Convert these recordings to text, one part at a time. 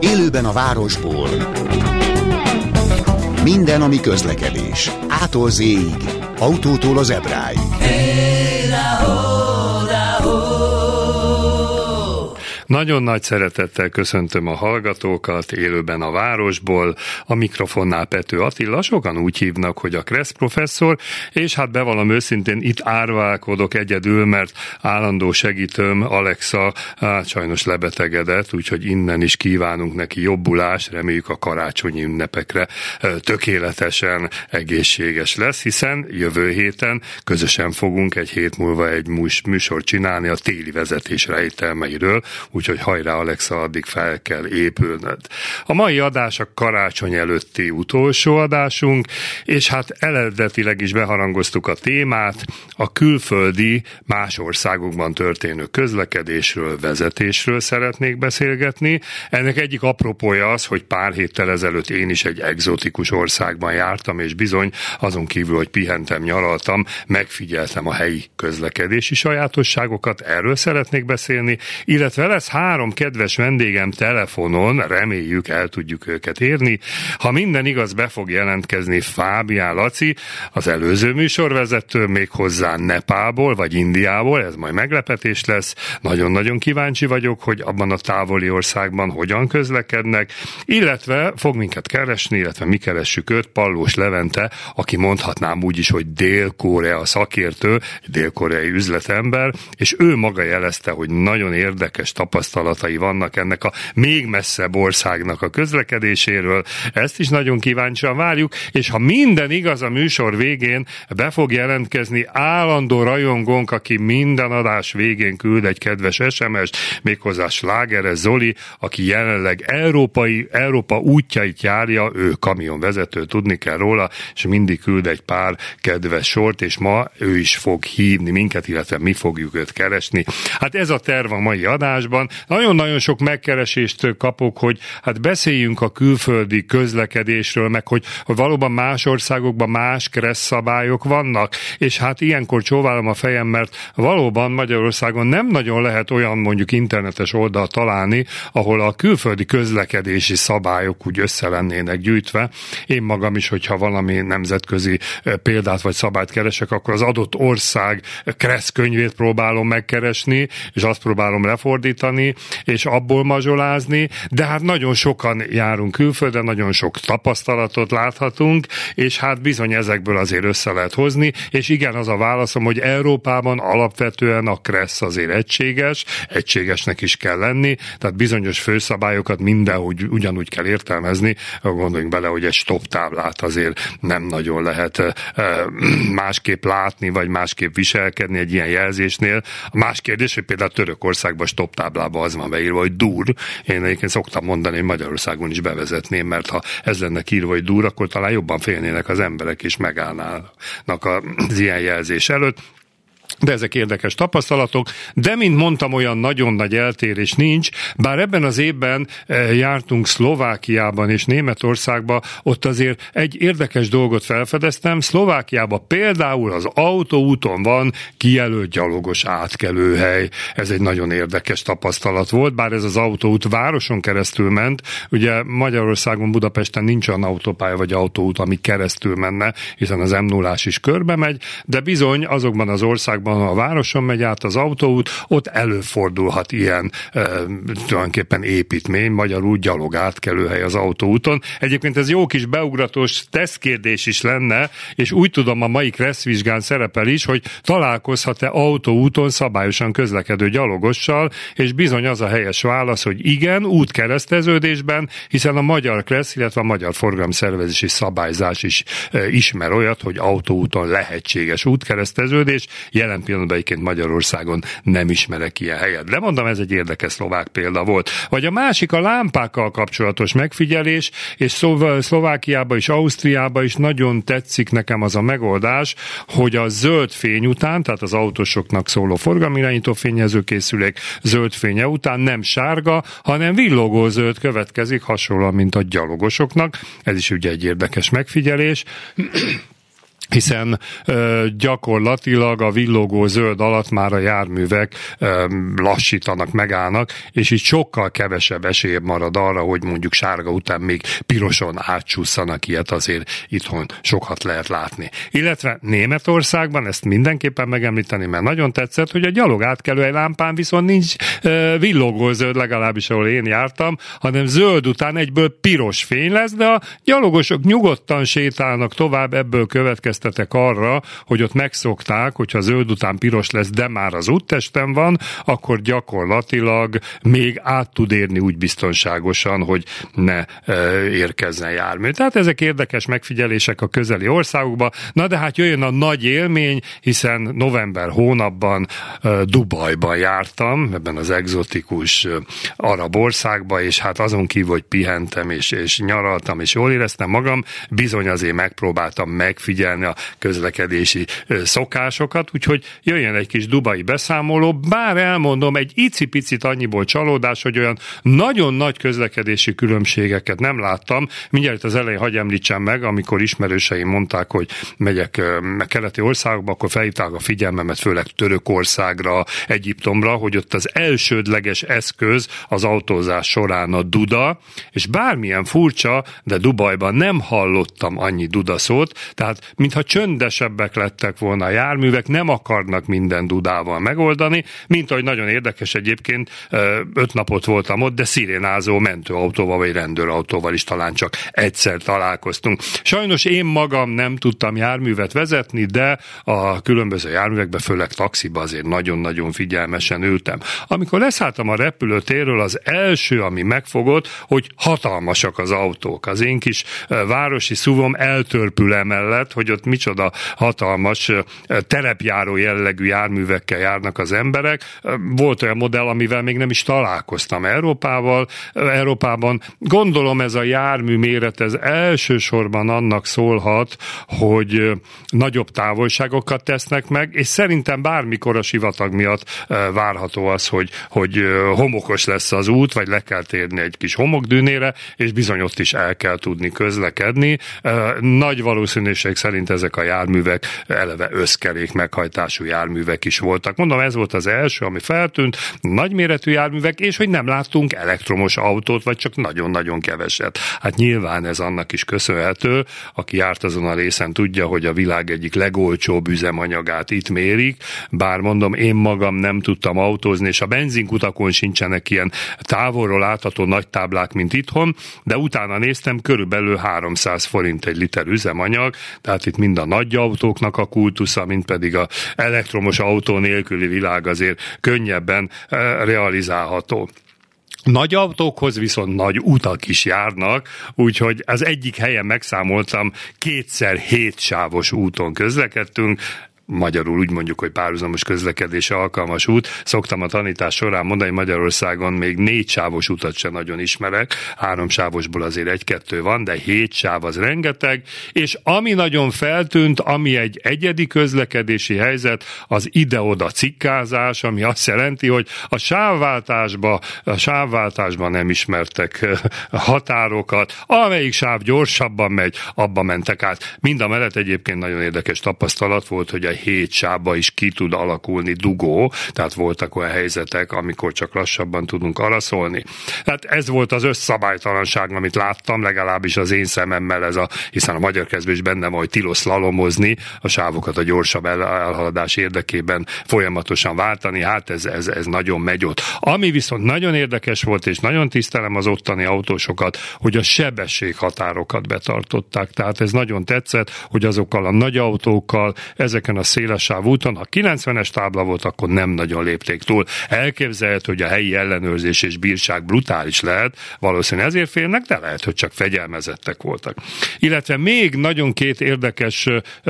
Élőben a városból. Minden, ami közlekedés. Ától Z-ig, autótól az ebráig. Nagyon nagy szeretettel köszöntöm a hallgatókat élőben a városból. A mikrofonnál Pető Attila, sokan úgy hívnak, hogy a Kreszprofesszor, és hát bevallom őszintén, itt árválkodok egyedül, mert állandó segítőm Alexa sajnos lebetegedett, úgyhogy innen is kívánunk neki jobbulást, reméljük a karácsonyi ünnepekre tökéletesen egészséges lesz, hiszen jövő héten közösen fogunk egy hét múlva egy műsort csinálni a téli vezetés rejtelmeiről, úgyhogy hajrá Alexa, addig fel kell épülned. A mai adás a karácsony előtti utolsó adásunk, és hát eredetileg is beharangoztuk a témát, a külföldi, más országokban történő közlekedésről, vezetésről szeretnék beszélgetni. Ennek egyik apropója az, hogy pár héttel ezelőtt én is egy egzotikus országban jártam, és bizony azon kívül, hogy pihentem, nyaraltam, megfigyeltem a helyi közlekedési sajátosságokat, erről szeretnék beszélni, illetve lesz három kedves vendégem telefonon, reméljük el tudjuk őket érni. Ha minden igaz, be fog jelentkezni Fábián Laci, az előző műsorvezető, méghozzá Nepálból vagy Indiából, ez majd meglepetés lesz. Nagyon-nagyon kíváncsi vagyok, hogy abban a távoli országban hogyan közlekednek, illetve fog minket keresni, illetve mi keressük őt, Pallos Levente, aki mondhatnám úgy is, hogy Dél-Korea szakértő, dél-koreai üzletember, és ő maga jelezte, hogy nagyon érdekes tapasztalatai vannak ennek a még messzebb országnak a közlekedéséről. Ezt is nagyon kíváncsian várjuk, és ha minden igaz, a műsor végén be fog jelentkezni állandó rajongónk, aki minden adás végén küld egy kedves SMS-t, méghozzá Sláger Zoli, aki jelenleg Európa útjait járja, ő kamionvezető, tudni kell róla, és mindig küld egy pár kedves sort, és ma ő is fog hívni minket, illetve mi fogjuk őt keresni. Hát ez a terv a mai adás. Nagyon-nagyon sok megkeresést kapok, hogy hát beszéljünk a külföldi közlekedésről, meg hogy valóban más országokban más KRESZ szabályok vannak, és hát ilyenkor csóválom a fejem, mert valóban Magyarországon nem nagyon lehet olyan mondjuk internetes oldalt találni, ahol a külföldi közlekedési szabályok úgy össze lennének gyűjtve. Én magam is, hogyha valami nemzetközi példát vagy szabályt keresek, akkor az adott ország KRESZ könyvét próbálom megkeresni, és azt próbálom lefordítani, és abból mazsolázni, de hát nagyon sokan járunk külföldre, nagyon sok tapasztalatot láthatunk, és hát bizony ezekből azért össze lehet hozni, és igen, az a válaszom, hogy Európában alapvetően a KRESZ azért egységes, egységesnek is kell lenni, tehát bizonyos főszabályokat mindenhogy ugyanúgy kell értelmezni, gondoljunk bele, hogy egy stop táblát azért nem nagyon lehet másképp látni, vagy másképp viselkedni egy ilyen jelzésnél. A más kérdés, hogy például Törökországban stop táblában az van beírva, hogy dur. Én egyébként szoktam mondani, hogy Magyarországon is bevezetném, mert ha ez lenne írva, hogy dur, akkor talán jobban félnének az emberek, és megállnának az ilyen jelzés előtt. De ezek érdekes tapasztalatok, de mint mondtam, olyan nagyon nagy eltérés nincs, bár ebben az évben jártunk Szlovákiában és Németországban, ott azért egy érdekes dolgot felfedeztem. Szlovákiában például az autóúton van kijelölt gyalogos átkelőhely. Ez egy nagyon érdekes tapasztalat volt, bár ez az autóút városon keresztül ment. Ugye Magyarországon, Budapesten nincs olyan autópálya vagy autóút, ami keresztül menne, hiszen az M0-ás is körbe megy, de bizony azokban az országban, ha a városon megy át az autóút, ott előfordulhat ilyen tulajdonképpen építmény, magyarul gyalog átkelőhely az autóúton. Egyébként ez jó kis beugratos tesztkérdés is lenne, és úgy tudom, a mai KRESZ vizsgán szerepel is, hogy találkozhat-e autóúton szabályosan közlekedő gyalogossal, és bizony az a helyes válasz, hogy igen, útkereszteződésben, hiszen a magyar KRESZ, illetve a magyar forgalomszervezési szabályzás is ismer olyat, hogy autóúton lehetséges útkereszteződés. Jelen pillanatban egyébként Magyarországon nem ismerek ilyen helyet. De mondom, ez egy érdekes szlovák példa volt. Vagy a másik a lámpákkal kapcsolatos megfigyelés, és Szlovákiában és Ausztriában is nagyon tetszik nekem az a megoldás, hogy a zöld fény után, tehát az autósoknak szóló forgalomirányító fényezőkészülék zöld fénye után nem sárga, hanem villogó zöld következik, hasonlóan, mint a gyalogosoknak. Ez is ugye egy érdekes megfigyelés. hiszen gyakorlatilag a villogó zöld alatt már a járművek lassítanak, megállnak, és így sokkal kevesebb esély marad arra, hogy mondjuk sárga után még piroson átcsúszanak, ilyet azért itthon sokat lehet látni. Illetve Németországban, ezt mindenképpen megemlíteni, mert nagyon tetszett, hogy a gyalog átkelőhely lámpán viszont nincs villogó zöld, legalábbis ahol én jártam, hanem zöld után egyből piros fény lesz, de a gyalogosok nyugodtan sétálnak tovább, ebből következő arra, hogy ott megszokták, hogyha zöld után piros lesz, de már az úttesten van, akkor gyakorlatilag még át tud érni úgy biztonságosan, hogy ne érkezzen jármű. Tehát ezek érdekes megfigyelések a közeli országokban. Na de hát jöjjön a nagy élmény, hiszen november hónapban Dubajban jártam, ebben az egzotikus arab országban, és hát azon kívül, hogy pihentem és nyaraltam, és jól éreztem magam, bizony azért megpróbáltam megfigyelni a közlekedési szokásokat, úgyhogy jöjjön egy kis dubai beszámoló, bár elmondom, egy icipicit annyiból csalódás, hogy olyan nagyon nagy közlekedési különbségeket nem láttam. Mindjárt az elején hadd említsem meg, amikor ismerőseim mondták, hogy megyek keleti országokba, akkor felhívták a figyelmemet főleg Törökországra, Egyiptomra, hogy ott az elsődleges eszköz az autózás során a duda, és bármilyen furcsa, de Dubajban nem hallottam annyi duda szót, tehát mintha csöndesebbek lettek volna a járművek, nem akarnak minden dudával megoldani, mint ahogy nagyon érdekes egyébként, 5 napot voltam ott, de szirénázó mentőautóval vagy rendőrautóval is talán csak egyszer találkoztunk. Sajnos én magam nem tudtam járművet vezetni, de a különböző járművekbe, főleg taxiba azért nagyon-nagyon figyelmesen ültem. Amikor leszálltam a repülőtérről, az első, ami megfogott, hogy hatalmasak az autók. Az én kis városi szuvom eltörpül emellett, hogy ott micsoda hatalmas terepjáró jellegű járművekkel járnak az emberek. Volt olyan modell, amivel még nem is találkoztam Európában. Gondolom ez a jármű méret, ez elsősorban annak szólhat, hogy nagyobb távolságokat tesznek meg, és szerintem bármikor a sivatag miatt várható az, hogy homokos lesz az út, vagy le kell térni egy kis homokdűnére, és bizony ott is el kell tudni közlekedni. Nagy valószínűség szerint ezek a járművek eleve összkerék meghajtású járművek is voltak. Mondom, ez volt az első, ami feltűnt, nagyméretű járművek, és hogy nem láttunk elektromos autót, vagy csak nagyon-nagyon keveset. Hát nyilván ez annak is köszönhető, aki járt azon a részen tudja, hogy a világ egyik legolcsóbb üzemanyagát itt mérik, bár mondom, én magam nem tudtam autózni, és a benzinkutakon sincsenek ilyen távolról látható nagy táblák, mint itthon, de utána néztem, körülbelül 300 forint egy liter üzemanyag, tehát itt mind a nagy autóknak a kultusza, mind pedig a elektromos autó nélküli világ azért könnyebben realizálható. Nagy autókhoz viszont nagy utak is járnak, úgyhogy az egyik helyen megszámoltam, 2x7 sávos úton közlekedtünk, magyarul úgy mondjuk, hogy párhuzamos közlekedése alkalmas út. Szoktam a tanítás során mondani, Magyarországon még 4 sávos utat sem nagyon ismerek, 3 sávosból azért 1-2 van, de 7 sáv az rengeteg, és ami nagyon feltűnt, ami egy egyedi közlekedési helyzet, az ide-oda cikkázás, ami azt jelenti, hogy a sávváltásban nem ismertek határokat, amelyik sáv gyorsabban megy, abba mentek át. Mind a mellett egyébként nagyon érdekes tapasztalat volt, hogy a 7 sávba is ki tud alakulni dugó, tehát voltak olyan helyzetek, amikor csak lassabban tudunk araszolni. Tehát ez volt az összabálytalanság, amit láttam, legalábbis az én szememmel hiszen a magyar KRESZben is benne van, hogy tilos lalomozni, a sávokat a gyorsabb elhaladás érdekében folyamatosan váltani, hát ez nagyon megy ott. Ami viszont nagyon érdekes volt, és nagyon tisztelem az ottani autósokat, hogy a sebességhatárokat betartották, tehát ez nagyon tetszett, hogy azokkal a nagy autókkal, ezeken a széles sáv úton, ha 90-es tábla volt, akkor nem nagyon lépték túl. Elképzelhető, hogy a helyi ellenőrzés és bírság brutális lehet, valószínűleg ezért félnek, de lehet, hogy csak fegyelmezettek voltak. Illetve még nagyon 2 érdekes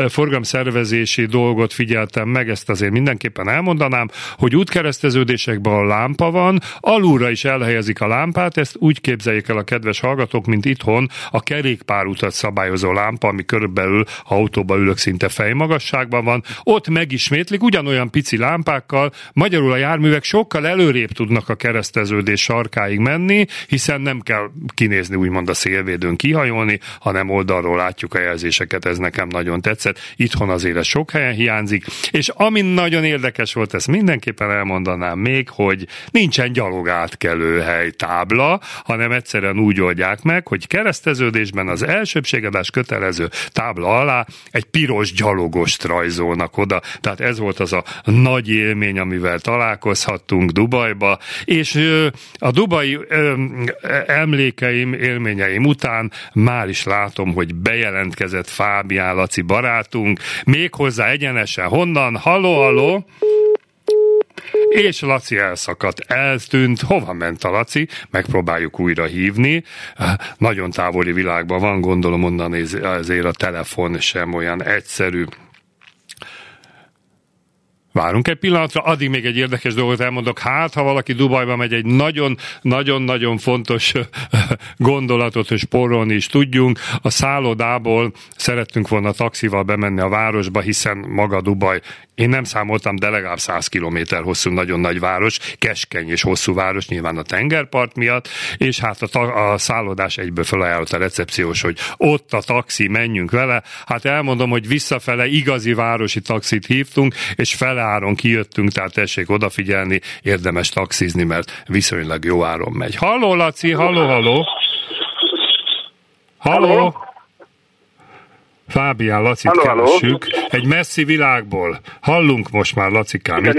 forgalomszervezési dolgot figyeltem meg, ezt azért mindenképpen elmondanám, hogy útkereszteződésekben a lámpa van, alulra is elhelyezik a lámpát, ezt úgy képzeljék el a kedves hallgatók, mint itthon a kerékpárutat szabályozó lámpa, ami körülbelül, ha autóba ülök, szinte fejmagasságban van, ott megismétlik ugyanolyan pici lámpákkal, magyarul a járművek sokkal előrébb tudnak a kereszteződés sarkáig menni, hiszen nem kell kinézni úgymond a szélvédőn, kihajolni, hanem oldalról látjuk a jelzéseket, ez nekem nagyon tetszett. Itthon azért ez sok helyen hiányzik, és ami nagyon érdekes volt, ezt mindenképpen elmondanám még, hogy nincsen gyalogátkelőhely tábla, hanem egyszerűen úgy oldják meg, hogy kereszteződésben az elsőbségadás kötelező tábla alá egy piros gyalogost rajzolnak oda. Tehát ez volt az a nagy élmény, amivel találkozhattunk Dubajba, és a dubai emlékeim, élményeim után már is látom, hogy bejelentkezett Fábián Laci barátunk, méghozzá egyenesen honnan, halló, és Laci elszakadt, eltűnt, hova ment a Laci, megpróbáljuk újra hívni, nagyon távoli világban van, gondolom onnan azért a telefon sem olyan egyszerű. Várunk egy pillanatra, addig még egy érdekes dolgot elmondok, hát ha valaki Dubajba megy, egy nagyon-nagyon fontos gondolatot és porolni is tudjunk. A szállodából szerettünk volna taxival bemenni a városba, hiszen maga Dubaj, én nem számoltam, de legalább 100 kilométer hosszú, nagyon nagy város, keskeny és hosszú város, nyilván a tengerpart miatt, és hát a szállodás egyből felajánlott a recepciós, hogy ott a taxi, menjünk vele. Hát elmondom, hogy visszafele igazi városi taxit hívtunk, és áron kijöttünk, tehát tessék odafigyelni, érdemes taxizni, mert viszonylag jó áron megy. Halló, Laci, halló! Fábián Lacit keressük, egy messzi világból. Hallunk most már, Lacikám. Igen,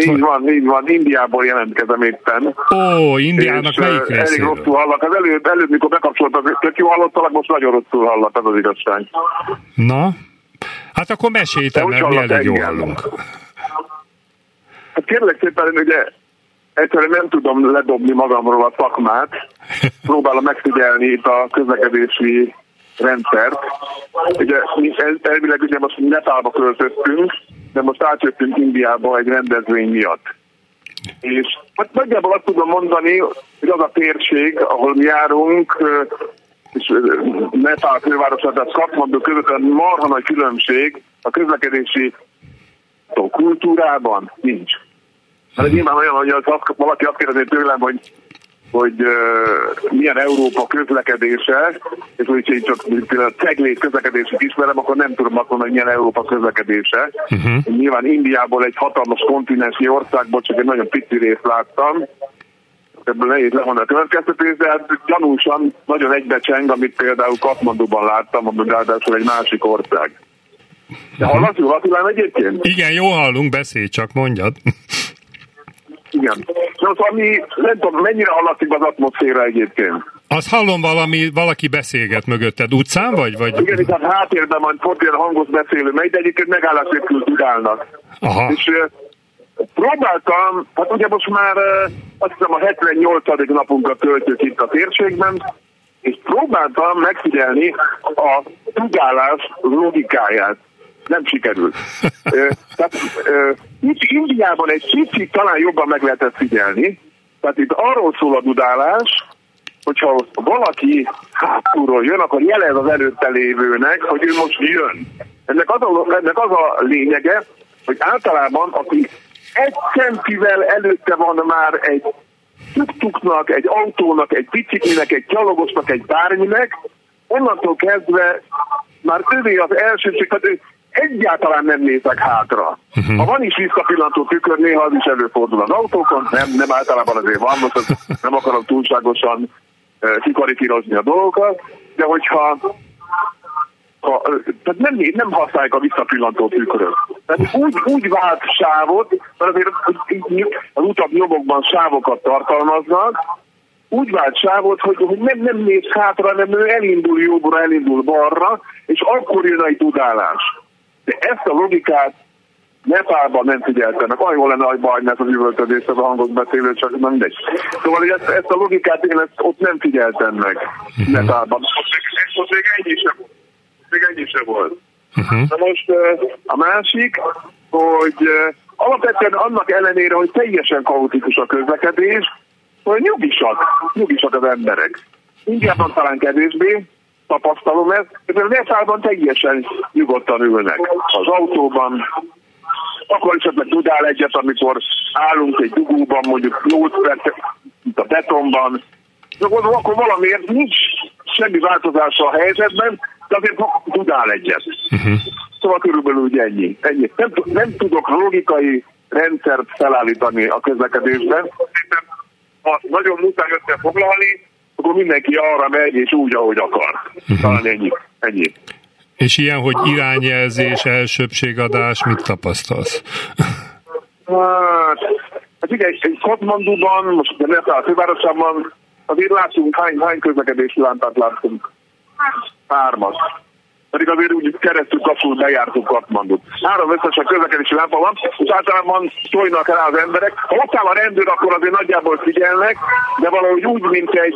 így van, Indiából jelentkezem éppen. Ó, Indiának melyik részéről? Elég rosszul hallak. Az előbb, mikor bekapcsoltam, tök jó hallottalak, most nagyon rosszul hallak, ez az igazság. Na, hát akkor meséljtem, mert mi elég jól hallunk. Hát kérlek szépen, ugye egyszerűen nem tudom ledobni magamról a szakmát, próbálom megfigyelni itt a közlekedési rendszert. Ugye elvileg ugye most Nepálba költöttünk, de most átjöttünk Indiába egy rendezvény miatt. És hát nagyjából azt tudom mondani, hogy az a térség, ahol mi járunk, és Nepál fővárosa, tehát Katmandu között marha nagy különbség a közlekedési kultúrában nincs. Hát nyilván olyan, hogy valaki azt kérdezi tőlem, hogy milyen Európa közlekedése, és úgyhogy csak például a ceglét közlekedését ismerem, akkor nem tudom azt mondani, hogy milyen Európa közlekedése. Nyilván Indiából egy hatalmas kontinensi országból csak egy nagyon pici részt láttam, ebből nehéz levonni a következtetést, de hát gyanúsan nagyon egybecseng, amit például Katmanduban láttam, amit ráadásul egy másik ország. De hallasz jól, Attilán, egyébként? Igen, jól hallunk, beszélj csak, mondjad. Igen. Nos, ami, nem tudom, mennyire hallatszik az atmoszféra egyébként? Azt hallom, valaki beszélget mögötted. Utcán vagy? Igen, itt a háttérben van fortér hangos beszélő, de egyébként megállás nélkül tudálnak. Aha. És próbáltam, hát ugye most már azt hiszem a 78. napunkat töltjük itt a térségben, és próbáltam megfigyelni a tudálás logikáját. Nem sikerült. Tehát itt Indiában egy kicsit talán jobban meg lehetett figyelni. Tehát itt arról szól a dudálás, hogyha valaki hátulról jön, akkor jelez az előtte lévőnek, hogy ő most jön. Ennek az a lényege, hogy általában aki egy centivel előtte van már egy tuk-tuknak, egy autónak, egy biciklinek, egy gyalogosnak, egy bárminek, onnantól kezdve már ővé az elsőség, tehát ő egyáltalán nem nézek hátra. Ha van is visszapillantó tükör, néha az is előfordul az autókon, nem általában azért van, most nem akarom túlságosan kikarikirozni a dolgokat, de hogyha tehát nem használják a visszapillantó tükröt. Tehát úgy vált sávot, mert azért az utak nyomokban sávokat tartalmaznak, úgy vált sávot, hogy nem néz hátra, hanem ő elindul jobbra, elindul balra, és akkor jön egy dudálás. De ezt a logikát Nepálban nem figyeltenek. Olyan jól lenne, hogy baj, mert az üvöltözés, az a hangot beszélő, csak nem mindegy. Szóval ezt a logikát én ott nem figyeltem meg Nepálban. Most még ennyi sem volt. Na most a másik, hogy alapvetően annak ellenére, hogy teljesen kaotikus a közlekedés, hogy nyugisak az emberek. Indiában talán kevésbé tapasztalom ezt, de Nepálban teljesen nyugodtan ülnek az autóban, akkor esetleg tudál egyet, amikor állunk egy dugóban, mondjuk 8 perc, a betonban, de gondolom, akkor valamiért nincs semmi változása a helyzetben, de azért tudál egyet. Uh-huh. Szóval körülbelül ugye ennyi. Nem tudok logikai rendszert felállítani a közlekedésben. Ha nagyon muszáj összefoglalni, akkor mindenki arra megy, és úgy, ahogy akar. Uh-huh. Talán ennyi. És ilyen, hogy irányjelzés, elsőbségadás, mit tapasztalsz? Hát igen, egy Katmanduban, most a Nepal fővárosában, azért látunk, hány közlekedési lámpát láttunk? 3. Pedig azért úgy keresztül kapcsolul bejártuk Katmandut. 3 összesen közlekedési lámpa van, és általában tojnak rá az emberek. Ha ott áll a rendőr, akkor azért nagyjából figyelnek, de valahogy úgy, mint egy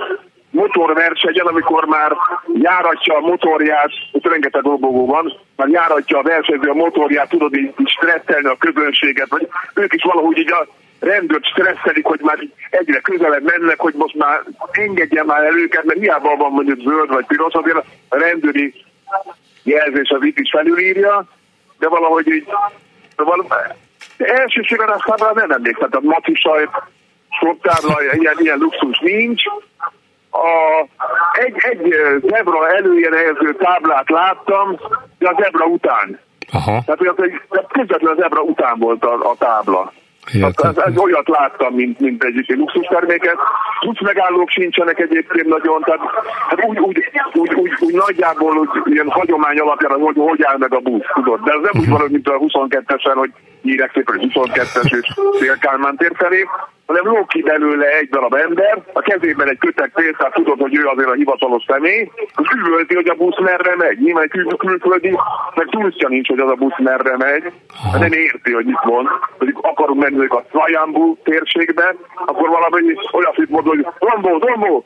motorversenyen, amikor már járatja a motorját, ott rengeteg robogó van, már járatja a versenyző a motorját, tudod így stresszelni a közönséget, vagy ők is valahogy így a rendőrt stresszelik, hogy már egyre közelebb mennek, hogy most már engedjen már el őket, mert hiába van mondjuk zöld vagy piros, azért a rendőri jelzés az itt is felülírja, de valahogy így elsősorban aztán nem emlékszem, tehát a maci sajt, soktárla, ilyen luxus nincs. Egy zebra előjén helyező táblát láttam, de a zebra után. Aha. Tehát közvetlenül a zebra után volt a tábla. Ez olyat láttam, mint egy luxusterméket. Buszmegállók sincsenek egyébként nagyon, tehát úgy nagyjából úgy, ilyen hagyomány alapján, hogy áll meg a busz, tudod. De ez nem úgy van, mint a 22-esen, hogy hírek szépen, 22-es és Dél-Kálmán tér felé, hanem lóg ki belőle egy darab ember, a kezében egy köteg pénz, tehát tudod, hogy ő azért a hivatalos személy, és üvölti, hogy a busz merre megy. Nyilván egy külföldi, meg túlszja nincs, hogy az a busz merre megy, nem érti, hogy mit mond. Pedig akarunk menni a Szvambhu térségbe, akkor valami olyasmit mond, hogy Dombó,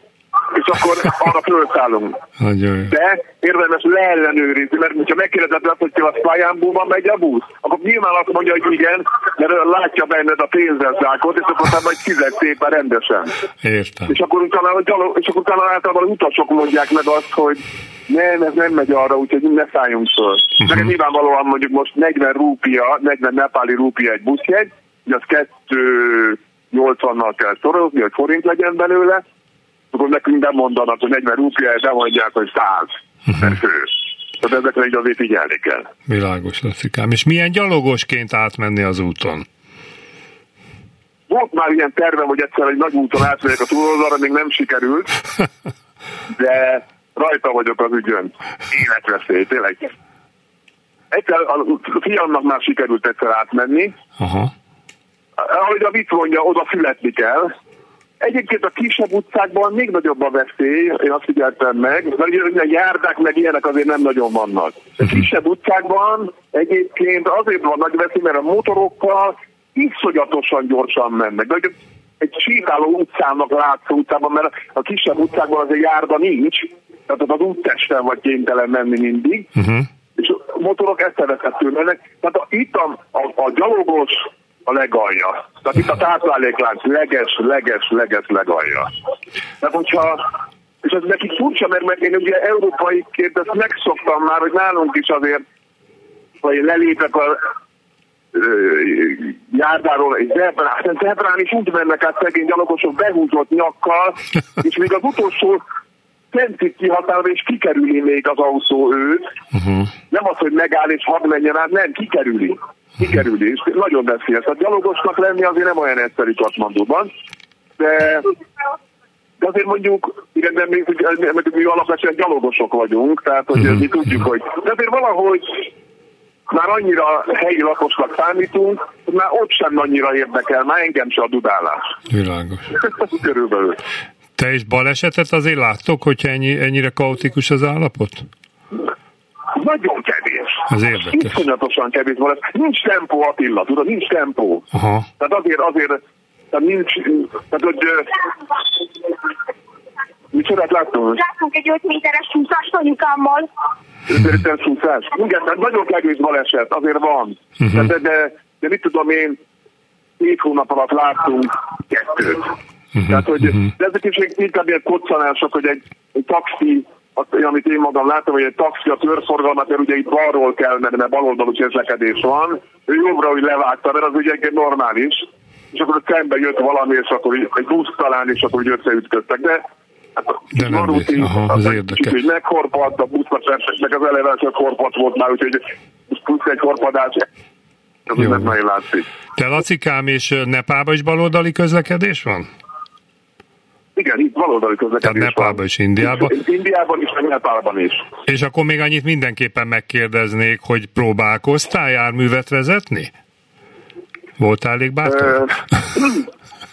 és akkor arra fölszállunk. De érdemes leellenőrizni, mert ha megkérdezed azt, hogy a Szvambhuban megy a busz, akkor nyilván azt mondja, hogy igen, mert látja benned a pénzzel zákot, és akkor utána majd fizet szépen rendesen. Értem. És akkor utána általában az utasok mondják meg azt, hogy nem, ez nem megy arra, úgyhogy ne szálljunk föl. Nekem nyilvánvalóan mondjuk most 40 nepáli rúpia egy buszjegy, hogy az 280-nal kell szorozni, hogy forint legyen belőle, akkor nekünk bemondanak, hogy 40 rúpia, bemondják, hogy 100 per fő. Tehát ezekre így azért figyelni kell. Világos, Lacikám. És milyen gyalogosként átmenni az úton? Volt már ilyen tervem, hogy egyszer egy nagy úton átmegyek a túloldalra, még nem sikerült, de rajta vagyok az ügyön. Életveszély, tényleg. Egyszer a fiamnak már sikerült egyszer átmenni. Aha. Ahogy a vicc mondja, oda fületni kell. Egyébként a kisebb utcákban még nagyobb a veszély, én azt figyeltem meg, mert a járdák meg ilyenek azért nem nagyon vannak. A kisebb utcákban egyébként azért van nagy veszély, mert a motorokkal iszonyatosan gyorsan mennek. De egy sétáló utcának látszó utcában, mert a kisebb utcákban azért járda nincs, tehát az úttesten vagy kénytelen menni mindig, és a motorok eszeveszettől mennek. Tehát itt a gyalogos a legalja. Tehát itt a tápláléklánc leges legalja. Tehát hogyha, és ez nekik furcsa, mert én ugye európaiként ezt megszoktam már, hogy nálunk is azért, hogy lelépek a járdáról egy zebrán is úgy mennek át szegény gyalogosok behúzott nyakkal, és még az utolsó centig kihatárolva, és kikerüli még az autó őt. Nem az, hogy megáll és hadd menjen át, nem, kikerüli, és nagyon veszélyes. Tehát gyalogosnak lenni azért nem olyan egyszerű Katmanduban, de azért mondjuk, igen, de mi alapvetően gyalogosok vagyunk, tehát hogy mi tudjuk, hogy de azért valahogy már annyira helyi lakosnak számítunk, hogy már ott sem annyira érdekel, már engem se a dudálás. Világos. Körülbelül. Te is balesetet azért láttok, hogyha ennyire kaotikus az állapot? Nagyon kevés. Az érdekes. Iszonyatosan kevés van. Nincs tempó, Attila, tudod? Nincs tempó. Aha. Tehát azért, tehát nincs, tehát hogy micsodát láttunk? Láttunk egy 5 méteres csúszást anyukámmal. 5 méteres csúszást? Igen, tehát nagyon kevés baleset, azért van. De mit tudom én, 7 hónap alatt láttunk 2. Tehát, hogy de ezek is még inkább ilyen koccanások, hogy egy taxi amit én magam látom, hogy egy taxi a körforgalmat, mert ugye itt balról kell menni, mert baloldalú közlekedés van, ő jobbra úgy levágta, mert az ugye egy normális, és akkor szembe jött valami, és akkor egy busz talán, és akkor úgy összeütköttek, de de nem rutin, az érdekes. Úgyhogy meghorpadt a buszvezetőnek, az eleve csak horpadt volt már, úgyhogy plusz egy horpadás, az nem nagyon látszik. Te Lacikám, és Nepálban is baloldali közlekedés van? Igen, itt baloldali közlekedés van. Tehát Nepálban is, Indiában? Indiában is, meg Nepálban is. És akkor még annyit mindenképpen megkérdeznék, hogy próbálkoztál járművet vezetni? Voltál elég bátor?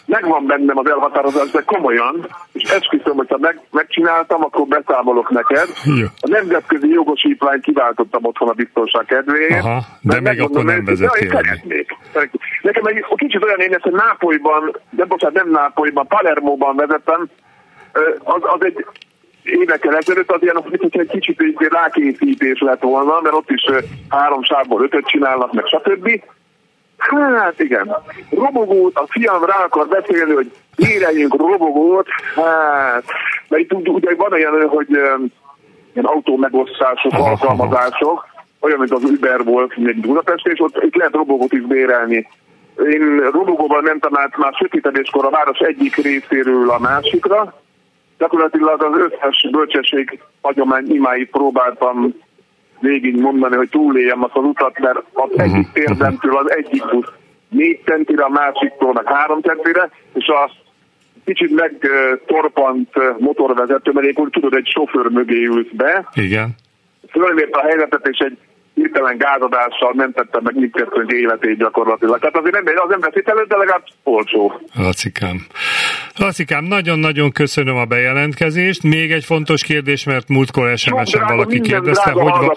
Megvan bennem az elhatározás, de komolyan, és esküszöm, hogyha megcsináltam, akkor beszámolok neked. Jó. A nemzetközi jogosítványt kiváltottam otthon a biztonság kedvéért. Aha, de meg akkor nem vezettél. Nekem egy kicsit olyan én, hogy Nápolyban, de bocsánat, nem Nápolyban, Palermóban vezettem, az egy évekkel ezelőtt, az ilyen, hogy egy kicsit egy rákészítés lett volna, mert ott is 3 sávból 5-öt csinálnak, meg stb. Hát igen, robogót, a fiam rá akar beszélni, hogy éreljünk robogót, hát, mert itt ugye van olyan, hogy ilyen autómegosztások, alkalmazások, olyan, mint az Uber volt, mint Budapest, és ott itt lehet robogót is bérelni. Én robogóval mentem át már sötétedéskor a város egyik részéről a másikra, gyakorlatilag az összes bölcsesség hagyomány imáit próbáltam végig mondani, hogy túléljem azt az utat, mert az egyik térdentől az egyik busz 4 centire, a másiktól meg 3 centire, és a kicsit megtorpant motorvezető, mert én úgy tudod, egy sofőr mögé ülsz be. Igen. Fölmért a helyzetet, és egy hirtelen gázadással mentettem meg mindkettőnk életét gyakorlatilag. Tehát az nem veszítelő, de legalább olcsó. Lacikám, nagyon-nagyon köszönöm a bejelentkezést. Még egy fontos kérdés, mert múltkor SMS-en valaki kérdezte, hogy van...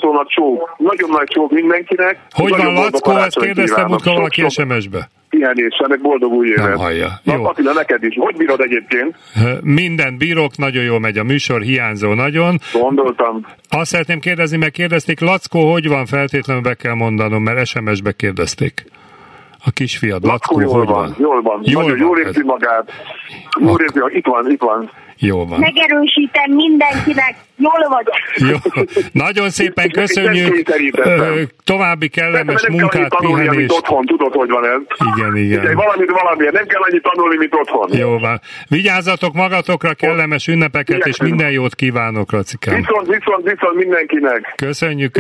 Nagyon nagy csók mindenkinek. Hogy van Lackó, ezt kérdezte múltkor valaki SMS-be. Pihenéssel, boldog új évet. Nem hallja. Jó. Attila, neked is. Hogy bírod egyébként? Minden bírok, nagyon jól megy a műsor, hiányzó nagyon. Gondoltam. Azt szeretném kérdezni, mert kérdezték, Lackó, hogy van, feltétlenül be kell mondanom, mert SMS-be kérdezték. A kisfiad, Lackó, jól hogy van? Jól van. Jól érzi magát. Jól érzi, itt van. Jól van. Megerősítem mindenkinek, jól vagyok. Jó. Nagyon szépen köszönjük. További kellemes munkát, pihenést. Nem kell annyit tanulni, amit otthon, tudod, hogy van ez. Igen. Igen, valamit, nem kell annyit tanulni, mint otthon. Jó van. Vigyázzatok magatokra, kellemes ünnepeket, igen, és minden jót kívánok, Lacikám. Viszont mindenkinek. Köszönjük.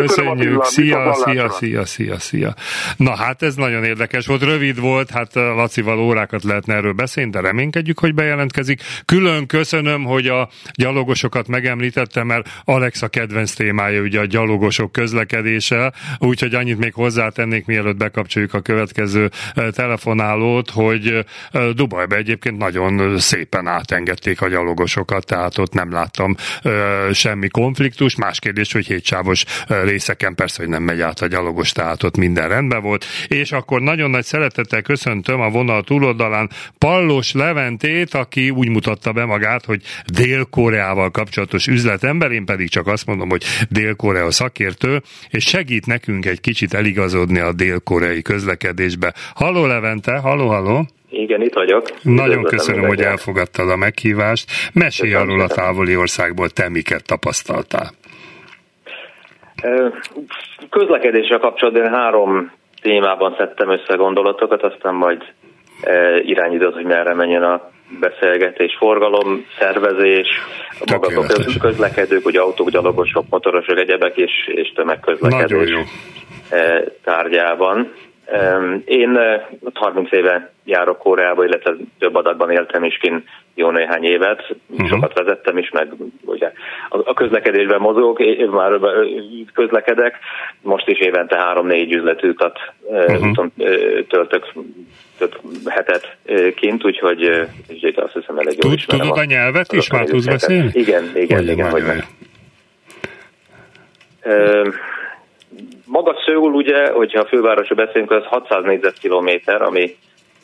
Szia. Na hát ez nagyon érdekes volt, rövid volt, hát Lacival órákat lehetne erről beszélni, de reménykedjük, hogy bejelentkezik. Külön köszönöm, hogy a gyalogosokat megemlítettem, mert Alexa kedvenc témája ugye a gyalogosok közlekedése, úgyhogy annyit még hozzátennék, mielőtt bekapcsoljuk a következő telefonálót, hogy Dubajba egyébként nagyon szépen átengedték a gyalogosokat, tehát ott nem láttam semmi konfliktus. Más kérdés, hogy 7 sávos részeken persze, hogy nem megy át a gyalogos, tehát ott minden rendben volt. És akkor nagyon nagy szeretettel köszöntöm a vonal túloldalán Pallos Leventét, aki úgy mutatta be magát, hogy Dél-Koreával kapcsolatos üzletember, én pedig csak azt mondom, hogy Dél-Korea szakértő, és segít nekünk egy kicsit eligazodni a dél-koreai közlekedésbe. Halló Levente, halló! Igen, itt vagyok. Nagyon köszönöm, hogy elfogadtad a meghívást. Mesélj arról a távoli országból, te miket tapasztaltál. Közlekedésre kapcsolatban 3 témában szedtem össze gondolatokat, aztán majd irányított, hogy merre menjen a beszélgetés, forgalom, szervezés, magatok közlekedők, ugye autók, gyalogosok, motorosok, egyebek és tömegközlekedés tárgyában. Én 30 éve járok Koreába, illetve több adagban éltem is kint jó néhány évet, sokat vezettem is, meg ugye a közlekedésben mozgok, már közlekedek, most is évente 3-4 üzletűtat töltök több hetet kint, úgyhogy azt hiszem elég jól ismerem. Tudod a nyelvet is, már tudsz beszélni? Igen, hogy meg. Maga Szöul, ugye, hogyha a fővárosra beszélünk, az 600 négyzetkilométer, ami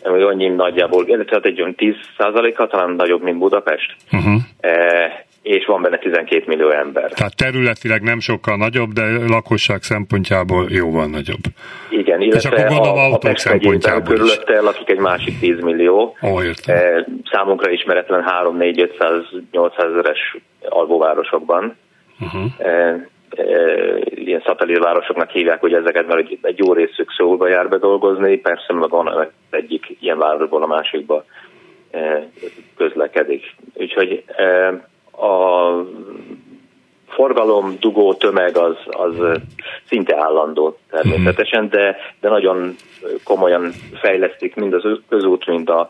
annyi nagyjából, tehát egy olyan 10%-kal talán nagyobb, mint Budapest, és van benne 12 millió ember. Tehát területileg nem sokkal nagyobb, de lakosság szempontjából jóval nagyobb. Igen, illetve a Pest megyével körülöttel lakik egy másik 10 millió. Számunkra ismeretlen 3-4-500-800 ezeres alvóvárosokban. Ilyen szatellitvárosoknak hívják, hogy ezeket, mert egy jó részük Szöulba jár be dolgozni, persze meg van egyik ilyen városból a másikba közlekedik. Úgyhogy a forgalom, dugó, tömeg az szinte állandó természetesen, de nagyon komolyan fejlesztik mind az közút, mind a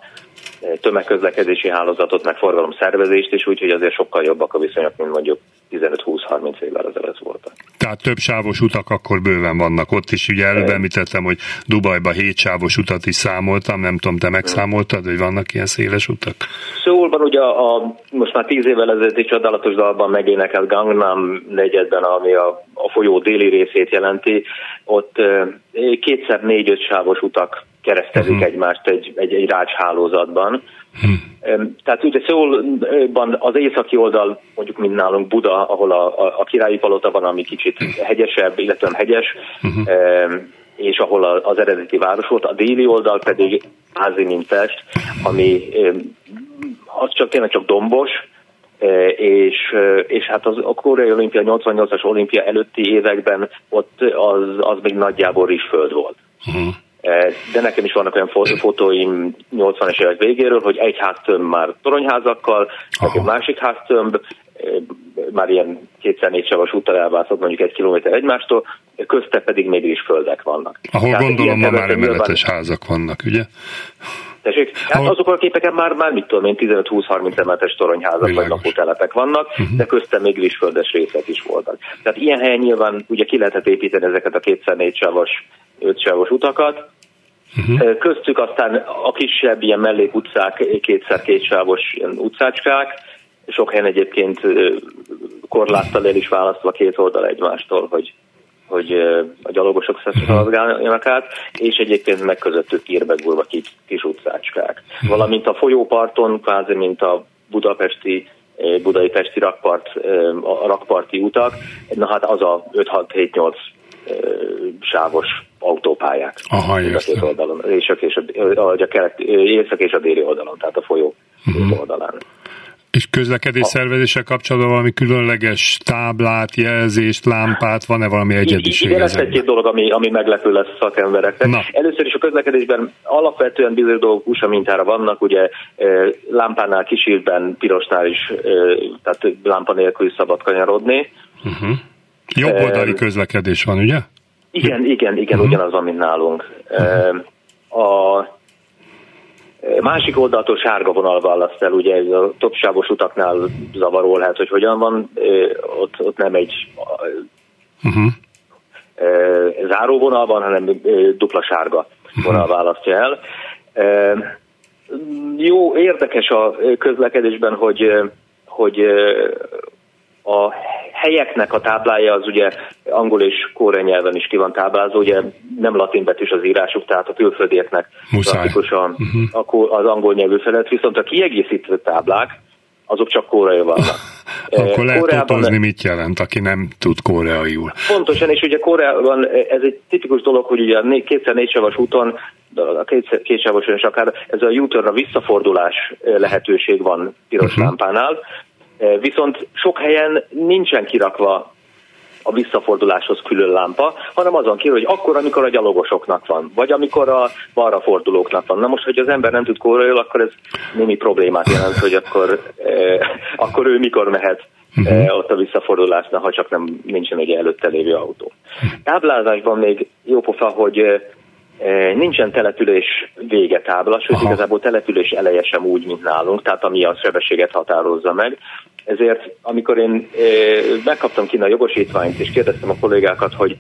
tömegközlekedési hálózatot, meg forgalomszervezést is, úgyhogy azért sokkal jobbak a viszonyok, mint mondjuk 15-20-30 évvel ezelőtt voltak. Tehát több sávos utak akkor bőven vannak ott is. Ugye előbb említettem, hogy Dubajban 7 sávos utat is számoltam, nem tudom, te megszámoltad, hogy vannak ilyen széles utak? Szöulban ugye a most már 10 évvel ezelőtt egy csodálatos dalban megénekelt Gangnam negyedben, ami a folyó déli részét jelenti, ott kétszer 4-5 sávos utak keresztezik egymást egy rácshálózatban. Tehát ugye Szöulban az északi oldal, mondjuk mint nálunk Buda, ahol a királyi palota van, ami kicsit hegyesebb, illetve hegyes, és ahol az eredeti város volt, a déli oldal pedig házi mint Pest, ami az csak tényleg csak dombos, és hát a koreai olimpia, 88-as olimpia előtti években ott az még nagyjából rizsföld volt. De nekem is vannak olyan fotóim 80-es évek végéről, hogy egy háztömb már toronyházakkal, meg egy másik háztömb, már ilyen 2x4 sávos úttal elváltott mondjuk 1 kilométer egymástól, közte pedig még is földek vannak. Ahol tehát gondolom ma már emeletes házak vannak, ugye? Tessék, hát azokon a képeken már mit tudom én, 15-20-30 emeletes toronyházak vagy lakótelepek vannak, de köztem még rizsföldes részek is voltak. Tehát ilyen helyen nyilván ugye ki lehetett építeni ezeket a 2x4 sávos, 5 sávos utakat. Köztük aztán a kisebb ilyen mellékutcák, 2x2 sávos utcácskák, sok helyen egyébként korláttal el is választva két oldal egymástól, hogy a gyalogosok szaladgáljanak át, és egyébként meg közöttük írbegurva kis utcácskák. Valamint a folyóparton, kvázi mint a budai-pesti rakpart, a rakparti utak, na hát az a 5-6-7-8 sávos autópályák. Aha, értem. A oldalon, észak és a déli oldalon, tehát a folyó oldalán. És közlekedés szervezéssel kapcsolatban valami különleges táblát, jelzést, lámpát, van-e valami egyediség? Igen, ez egy-két dolog, ami meglepő lesz szakembereknek. Na. Először is a közlekedésben alapvetően bizonyos dolgok USA mintára vannak, ugye lámpánál, kisírben, pirosnál is, tehát lámpa nélkül is szabad kanyarodni. Jobb oldali közlekedés van, ugye? Igen, ugyanaz van, mint nálunk. A másik oldaltól sárga vonal választ el, ugye a többsávos utaknál zavaró lehet, hogy hogyan van, ott nem egy záróvonal van, hanem dupla sárga vonal választja el. Jó, érdekes a közlekedésben, hogy a helyeknek a táblája az ugye angol és koreai nyelven is ki van táblázva, ugye nem latin betűs az írásuk, tehát a külföldieknek praktikusan az angol nyelvű felett, viszont a kiegészítő táblák, azok csak koreai vannak. Akkor lehet tudozni, mit jelent, aki nem tud koreaiul. Pontosan, és ugye Koreában ez egy tipikus dolog, hogy ugye a 2x4 sávos úton, a 2 sávos úton is akár, ez a U-turn, a visszafordulás lehetőség van piros lámpánál, viszont sok helyen nincsen kirakva a visszaforduláshoz külön lámpa, hanem azon kívül, hogy akkor, amikor a gyalogosoknak van, vagy amikor a balra fordulóknak van. Na most, hogy az ember nem tud koreaiul, akkor ez némi problémát jelent, hogy akkor ő mikor mehet ott a visszafordulásnál, ha csak nem nincsen egy előtte lévő autó. Táblázásban még jópofa, hogy nincsen település vége tábla, sőt igazából település eleje sem úgy, mint nálunk, tehát ami a sebességet határozza meg. Ezért amikor én megkaptam kint a jogosítványt és kérdeztem a kollégákat, hogy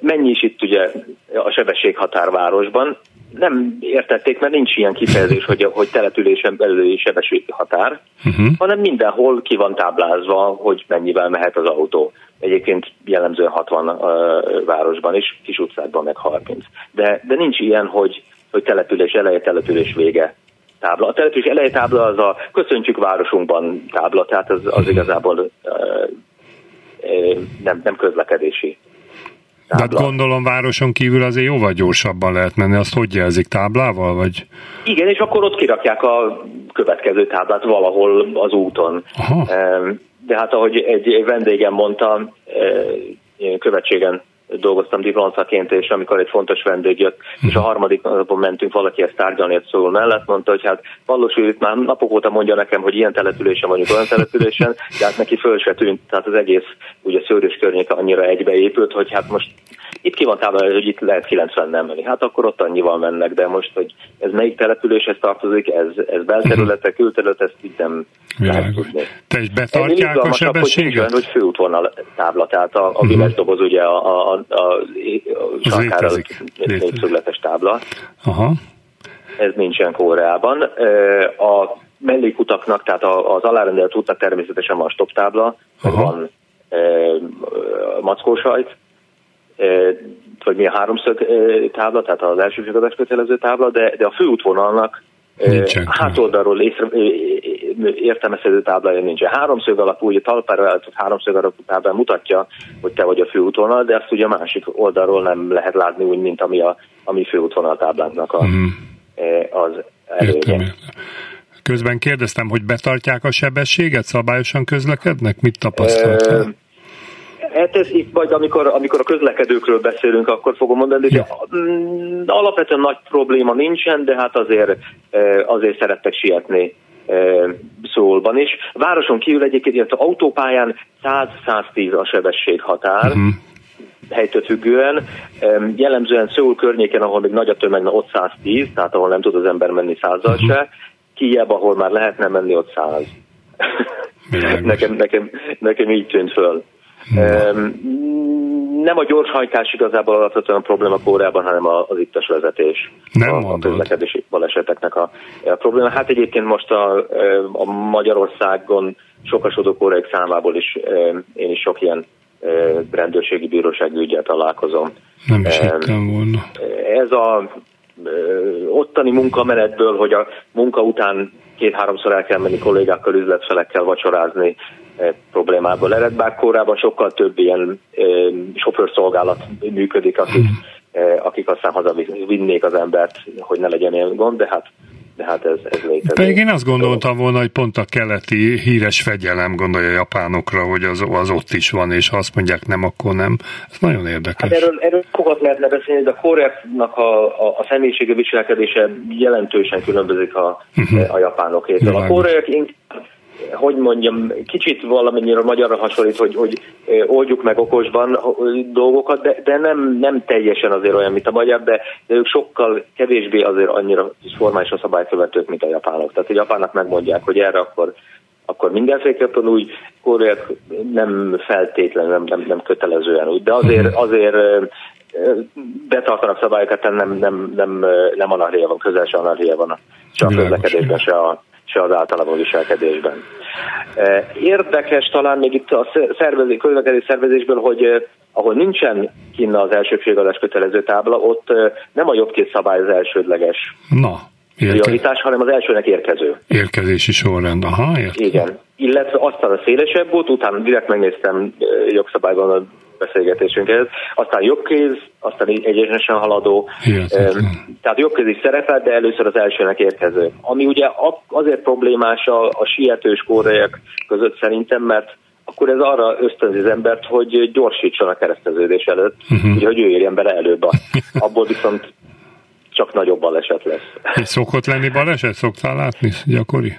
mennyi is itt ugye a sebességhatárvárosban, nem értették, mert nincs ilyen kifejezés, hogy településen belüli sebességhatár, hanem mindenhol ki van táblázva, hogy mennyivel mehet az autó. Egyébként jellemzően 60 városban is, kis utcákban meg 30. De nincs ilyen, hogy település eleje, település vége tábla. A település eleje tábla az a köszöntjük városunkban tábla, tehát az igazából nem közlekedési. De hát gondolom városon kívül azért jóval gyorsabban lehet menni, azt hogy jelzik, táblával? Vagy? Igen, és akkor ott kirakják a következő táblát valahol az úton. De hát ahogy egy vendégem mondta, én követségen dolgoztam diplomaként, és amikor egy fontos vendég jött, és a harmadik napon mentünk valaki ezt tárgyalni, egy Szöul mellett, mondta, hogy hát Pallos már napok óta mondja nekem, hogy ilyen településen vagyunk, olyan településen, de hát neki föl se tűnt, tehát az egész ugye szőrös környék annyira egybeépült, hogy hát most itt ki van táblázva, hogy itt lehet 90-nel menni. Hát akkor ott annyival mennek, de most, hogy ez melyik településhez tartozik, ez belterülete, külterület, ezt így nem lehet tudni. Te is betartják a sebességet? Hogy főútvonal tábla, tehát a billes doboz ugye az sarkára négyszögletes tábla. Aha. Ez nincsen Koreában. A mellékutaknak, tehát az alárendelt útnak természetesen van stoptábla, van mackósajt, vagy mi a háromszög tábla, tehát az elsősorban kötelező tábla, de a főútvonalnak hátoldalról értelmezhető táblája nincsen. Háromszög alapú, ugye talpára eltűnt háromszög alapú táblán mutatja, hogy te vagy a főútvonal, de azt ugye a másik oldalról nem lehet látni úgy, mint ami a főútvonal táblánknak az előnye. Közben kérdeztem, hogy betartják a sebességet, szabályosan közlekednek? Mit tapasztaltál? Hát ez itt majd, amikor a közlekedőkről beszélünk, akkor fogom mondani, hogy alapvetően nagy probléma nincsen, de hát azért szerettek sietni Szöulban is. Városon kívül egyébként autópályán 100-110 a sebesség határ, helytől függően. Jellemzően Szöul környéken, ahol még nagy a tömeg, ott 110, tehát ahol nem tud az ember menni 100-al se. Kijebb, ahol már lehetne menni, ott 100. nekem így tűnt föl. Nem a gyorshajtás igazából alapvetően a probléma Koreában, hanem az ittas vezetés. A közlekedési baleseteknek a probléma. Hát egyébként most a Magyarországon sokasodó koreai számából is én is sok ilyen rendőrségi bírósági üggyel találkozom. Nem is hittem volna. Ez a ottani munkamenetből, hogy a munka után 2-3-szor el kell menni kollégákkal, üzletfelekkel vacsorázni problémából ered, bár Koreában sokkal több ilyen sofőrszolgálat működik, akik aztán hazavinnék az embert, hogy ne legyen ilyen gond, de hát ez létezik. Pedig én azt gondoltam volna, hogy pont a keleti híres fegyelem gondolja a japánokra, hogy az ott is van, és ha azt mondják nem, akkor nem. Ez nagyon érdekes. Hát erről sokat lehetne beszélni, de a Koreának a személyisége viselkedése jelentősen különbözik a japánokétől. A koreák hogy mondjam, kicsit valamennyire magyarra hasonlít, hogy oldjuk meg okosban dolgokat, de nem teljesen azért olyan, mint a magyar, de ők sokkal kevésbé azért annyira formális a szabálykövetők, mint a japánok. Tehát a japánnak megmondják, hogy erre akkor mindenféleképpen úgy, koreaiak nem feltétlenül, nem kötelezően úgy, de azért betartanak szabályokat, nem anarchia van, közel se anarchia van, se a közlekedésben, se az általában viselkedésben. Érdekes talán még itt a közlekedés szervezésből, hogy ahol nincsen kinn az elsőbségadás kötelező tábla, ott nem a jobbkész szabály az elsődleges prioritás, hanem az elsőnek érkező. Érkezési sorrend, igen. Illetve aztán a szélesebb út, utána direkt megnéztem jogszabályban a beszélgetésünkhez, aztán jobbkéz, aztán egyenesen haladó, tehát jobbkéz is szerepel, de először az elsőnek érkező. Ami ugye azért problémás a sietős koreaiak között szerintem, mert akkor ez arra ösztönzi az embert, hogy gyorsítson a kereszteződés előtt, hogy ő érjen bele előbb. Abból viszont csak nagyobb baleset lesz. És szokott lenni baleset? Szoktál látni? Gyakori?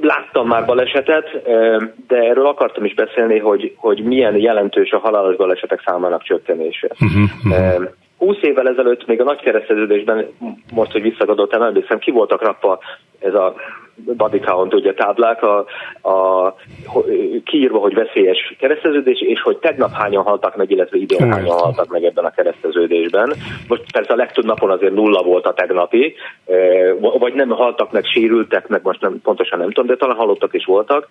Láttam már balesetet, de erről akartam is beszélni, hogy milyen jelentős a halálos balesetek számának csökkenése. 20 évvel ezelőtt még a nagy kereszteződésben, most, hogy visszagadottam, emlékszem, ki voltak rakva ez a body count, ugye táblák, kiírva, hogy veszélyes kereszteződés, és hogy tegnap hányan haltak meg, illetve idén hányan haltak meg ebben a kereszteződésben. Most persze a legtöbb napon azért nulla volt a tegnapi, vagy nem haltak meg, sérültek meg, most pontosan nem tudom, de talán halottak is voltak.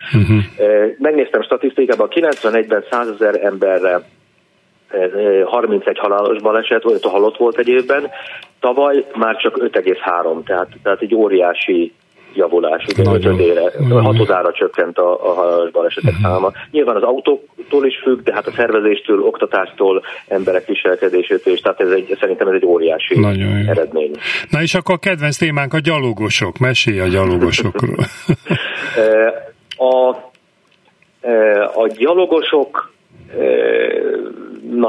Megnéztem statisztikában, 91-ben 100 000 emberre 31 halálos baleset, vagy halott volt egy évben, tavaly már csak 5,3, tehát egy óriási javulás, ugye 6-odára csökkent a halálos balesetek száma. Nyilván az autóktól is függ, de hát a szervezéstől, oktatástól, emberek viselkedésétől is, tehát szerintem ez egy óriási eredmény. Na és akkor a kedvenc témánk a gyalogosok, mesélj a gyalogosokról. gyalogosoknak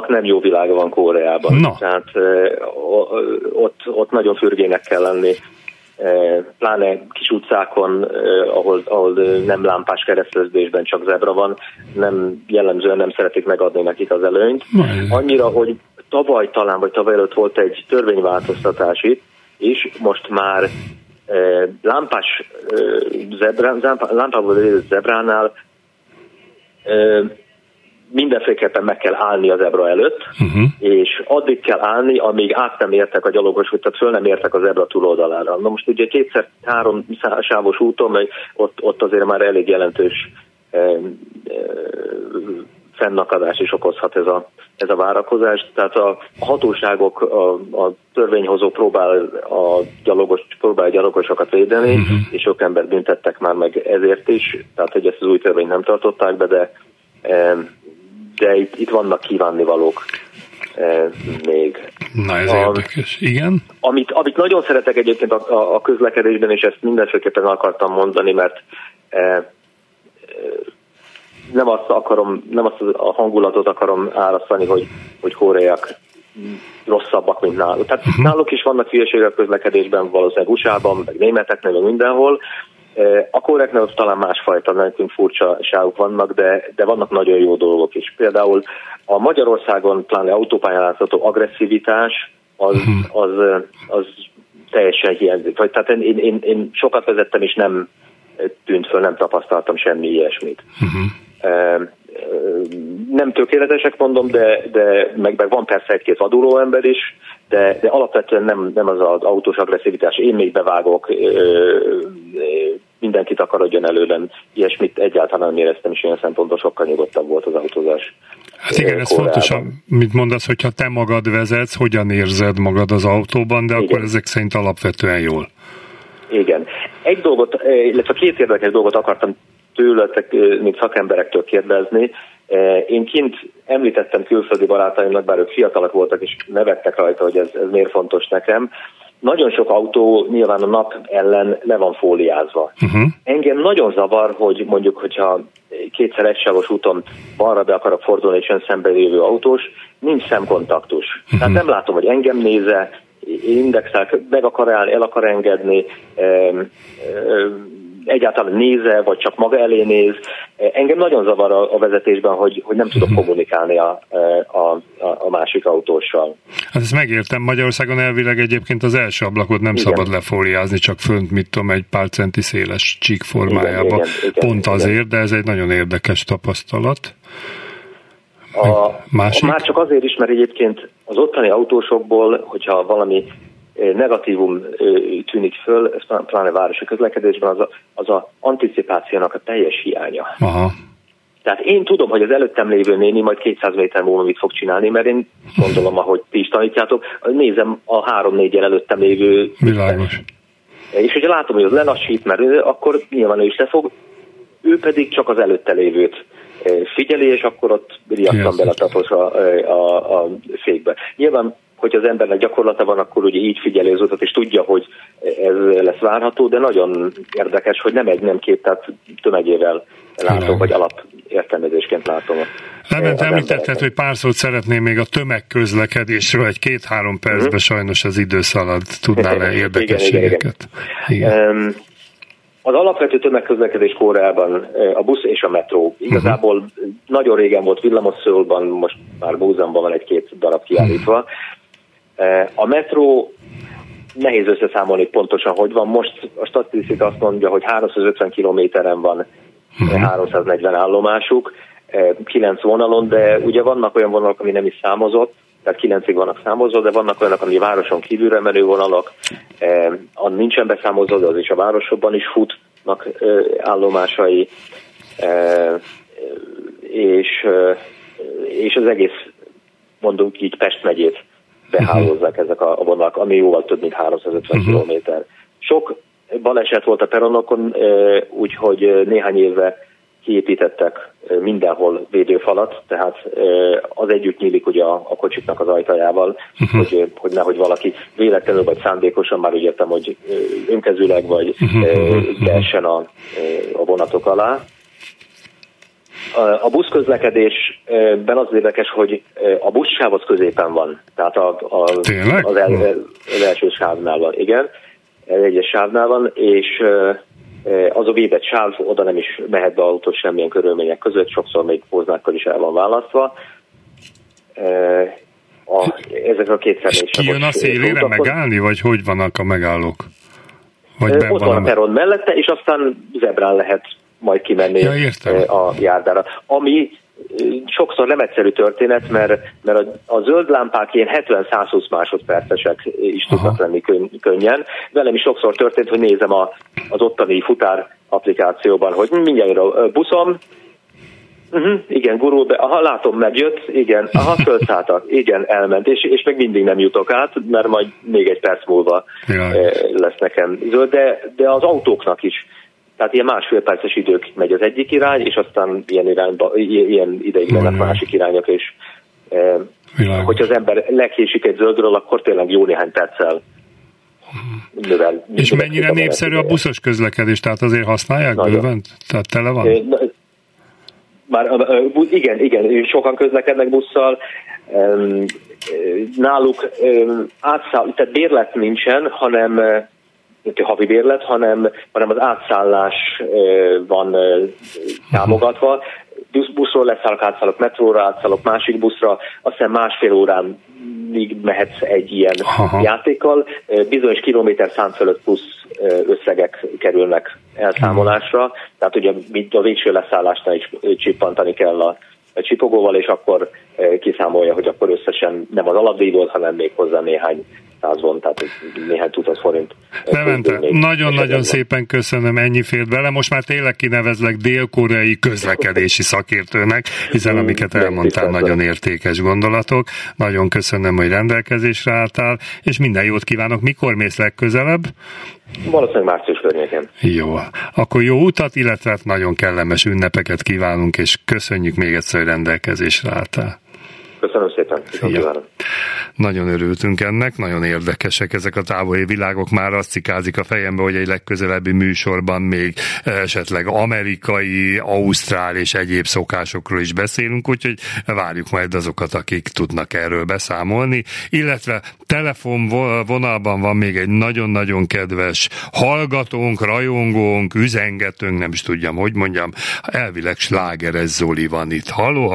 nem jó világa van Koreában. No. Tehát ott nagyon fürgének kell lenni. Pláne kis utcákon, ahol nem lámpás kereszteződésben csak zebra van, nem jellemzően nem szeretik megadni nekik az előnyt. Annyira, hogy tavaly talán, vagy tavaly előtt volt egy törvényváltoztatás itt, és most már lámpával védett zebránál mindenféleképpen meg kell állni a zebra előtt, és addig kell állni, amíg át nem értek a gyalogos, tehát föl nem értek a zebra túloldalára. Na most ugye 2x3 sávos úton, ott azért már elég jelentős fennakadás is okozhat ez a várakozás. Tehát a hatóságok, a törvényhozó próbál a gyalogosokat védeni, és sok embert büntettek már meg ezért is, tehát hogy ezt az új törvényt nem tartották be, de itt vannak kívánnivalók még. Na ez érdekes, igen. Amit nagyon szeretek egyébként a közlekedésben, és ezt mindenféleképpen akartam mondani, mert nem azt a hangulatot akarom árasztani, hogy koreaiak rosszabbak, mint náluk. Tehát náluk is vannak hülyeségek közlekedésben, valószínűleg USA-ban, meg németeknél, meg mindenhol. A koreaiaknál talán másfajta, nekünk furcsaságok vannak, de vannak nagyon jó dolgok is. Például a Magyarországon pláne autópályán látható agresszivitás az teljesen hiányzik. Tehát én sokat vezettem, és nem tűnt föl, nem tapasztaltam semmi ilyesmit. Nem tökéletesek, mondom, de meg van persze egy-két vaduló ember is, de alapvetően nem az az autós agresszivitás. Én még bevágok, mindenkit akarodjon előlem. Ilyesmit egyáltalán nem éreztem, és ilyen szempontból sokkal nyugodtabb volt az autózás. Hát igen, ez fontos, amit mondasz, hogyha te magad vezetsz, hogyan érzed magad az autóban, de igen. Akkor ezek szerint alapvetően jól. Igen. Egy dolgot, illetve két érdekes dolgot akartam tőletek, mint szakemberektől kérdezni. Én kint említettem külföldi barátaimnak, bár ők fiatalak voltak, és nevettek rajta, hogy ez miért fontos nekem. Nagyon sok autó nyilván a nap ellen le van fóliázva. Engem nagyon zavar, hogy mondjuk, hogyha kétszer egysávos úton balra be akarok fordulni, és ön szembe lévő autós, nincs szemkontaktus. Tehát nem látom, hogy engem néze, indexel, meg akar állni, el akar engedni, egyáltalán néze, vagy csak maga elé néz. Engem nagyon zavar a vezetésben, hogy nem tudok kommunikálni a másik autóssal. Hát ezt megértem. Magyarországon elvileg egyébként az első ablakot nem szabad lefóliázni, csak fönt, mit tudom, egy pár centi széles csík formájába. Pont azért, de ez egy nagyon érdekes tapasztalat. Már csak azért is, mert egyébként az ottani autósokból, hogyha valami negatívum tűnik föl, ez pláne városi közlekedésben, az anticipációnak a teljes hiánya. Aha. Tehát én tudom, hogy az előttem lévő néni majd 200 méter múlva mit fog csinálni, mert én gondolom, ahogy ti is tanítjátok, nézem a 3-4-jel előttem lévő... Világos. És hogyha látom, hogy az lelassít, mert akkor nyilván ő is lefog, ő pedig csak az előtte lévőt figyeli, és akkor ott riadtan beletaposva a fékbe. Nyilván, hogy az embernek gyakorlata van, akkor ugye így figyeli az utat, és tudja, hogy ez lesz várható, de nagyon érdekes, hogy nem egy, nem két, tehát tömegével látom, vagy alapértelmezésként látom. Levente, említetted, hogy pár szót szeretném még a tömegközlekedésről, egy 2-3 percben sajnos az időszalad, tudnál-e érdekességeket? Igen. Az alapvető tömegközlekedés Koreában a busz és a metró. Igazából nagyon régen volt villamos Szöulban, most már múzeumban van 1-2 darab kiállítva. A metró nehéz összeszámolni pontosan, hogy van. Most a statisztika azt mondja, hogy 350 kilométeren van 340 állomásuk, 9 vonalon, de ugye vannak olyan vonalak, ami nem is számozott, tehát 9-ig vannak számozva, de vannak olyanok, ami városon kívülre menő vonalak, nincsen beszámozva, de az is a városokban is futnak állomásai, és az egész, mondunk így, Pest megyét behálózzák ezek a vonalak, ami jóval több, mint 350 kilométer. Sok baleset volt a peronokon, úgyhogy néhány évvel kiépítettek mindenhol védőfalat, tehát az együtt nyílik ugye a kocsiknak az ajtajával, hogy nehogy valaki véletlenül vagy szándékosan, már úgy értem, hogy önkezőleg vagy leessen a vonatok alá. A buszközlekedésben az érdekes, hogy a buszsáv az középen van. Tehát az első sávnál van. Igen, az egyes sávnál van, és az a védett sáv, oda nem is mehet be autó semmilyen körülmények között, sokszor még poznákkal is el van választva. Ezek a két személyes. És kijön a szélére megállni, vagy hogy vannak a megállók? Vagy ott van a peron mellette, és aztán zebrán lehet majd kimenni a járdára. Ami sokszor nem egyszerű történet, mert a zöld lámpák ilyen 70-120 másodpercesek is tudnak lenni könnyen. Velem is sokszor történt, hogy nézem az ottani futár applikációban, hogy mindjárt a buszom, igen, gurul be, látom, megjött, igen, fölszálltak, igen, elment, és meg mindig nem jutok át, mert majd még egy perc múlva lesz nekem zöld, de az autóknak is. Tehát ilyen másfél perces idők megy az egyik irány, és aztán ilyen ideig mennek másik irányok, és hogyha az ember lekésik egy zöldről, akkor tényleg jó néhány perccel növel. És mennyire népszerű a buszos közlekedés? Tehát azért használják bőven? Tehát tele van? Igen, sokan közlekednek busszal. Náluk tehát bérlet nincsen, hanem havi bérlet, hanem az átszállás van támogatva. Buszról leszállok, átszállok metróra, átszállok másik buszra, aztán másfél óránig mehetsz egy ilyen játékkal. Bizonyos kilométerszám fölött plusz összegek kerülnek elszámolásra, tehát ugye a végső leszállásnál is csippantani kell a csipogóval, és akkor kiszámolja, hogy akkor összesen nem az alapdíj volt, hanem még hozzá néhány százon, tehát néhány tucat forint. Levente, nagyon-nagyon szépen köszönöm, ennyi fért bele. Most már tényleg kinevezlek dél-koreai közlekedési szakértőnek, hiszen amiket elmondtál, nagyon értékes gondolatok. Nagyon köszönöm, hogy rendelkezésre álltál, és minden jót kívánok. Mikor mész legközelebb? Valószínűleg március környéken. Jó. Akkor jó utat, illetve nagyon kellemes ünnepeket kívánunk, és köszönjük még egyszer, hogy rendelkezésre álltál. Köszönöm szépen. Nagyon örültünk ennek, nagyon érdekesek ezek a távoli világok, már azt cikázik a fejembe, hogy egy legközelebbi műsorban még esetleg amerikai, ausztrál és egyéb szokásokról is beszélünk, úgyhogy várjuk majd azokat, akik tudnak erről beszámolni, illetve telefonvonalban van még egy nagyon-nagyon kedves hallgatónk, rajongónk, üzengetőnk, nem is tudjam, hogy mondjam, elvileg Sláger Zoli van itt. Halló!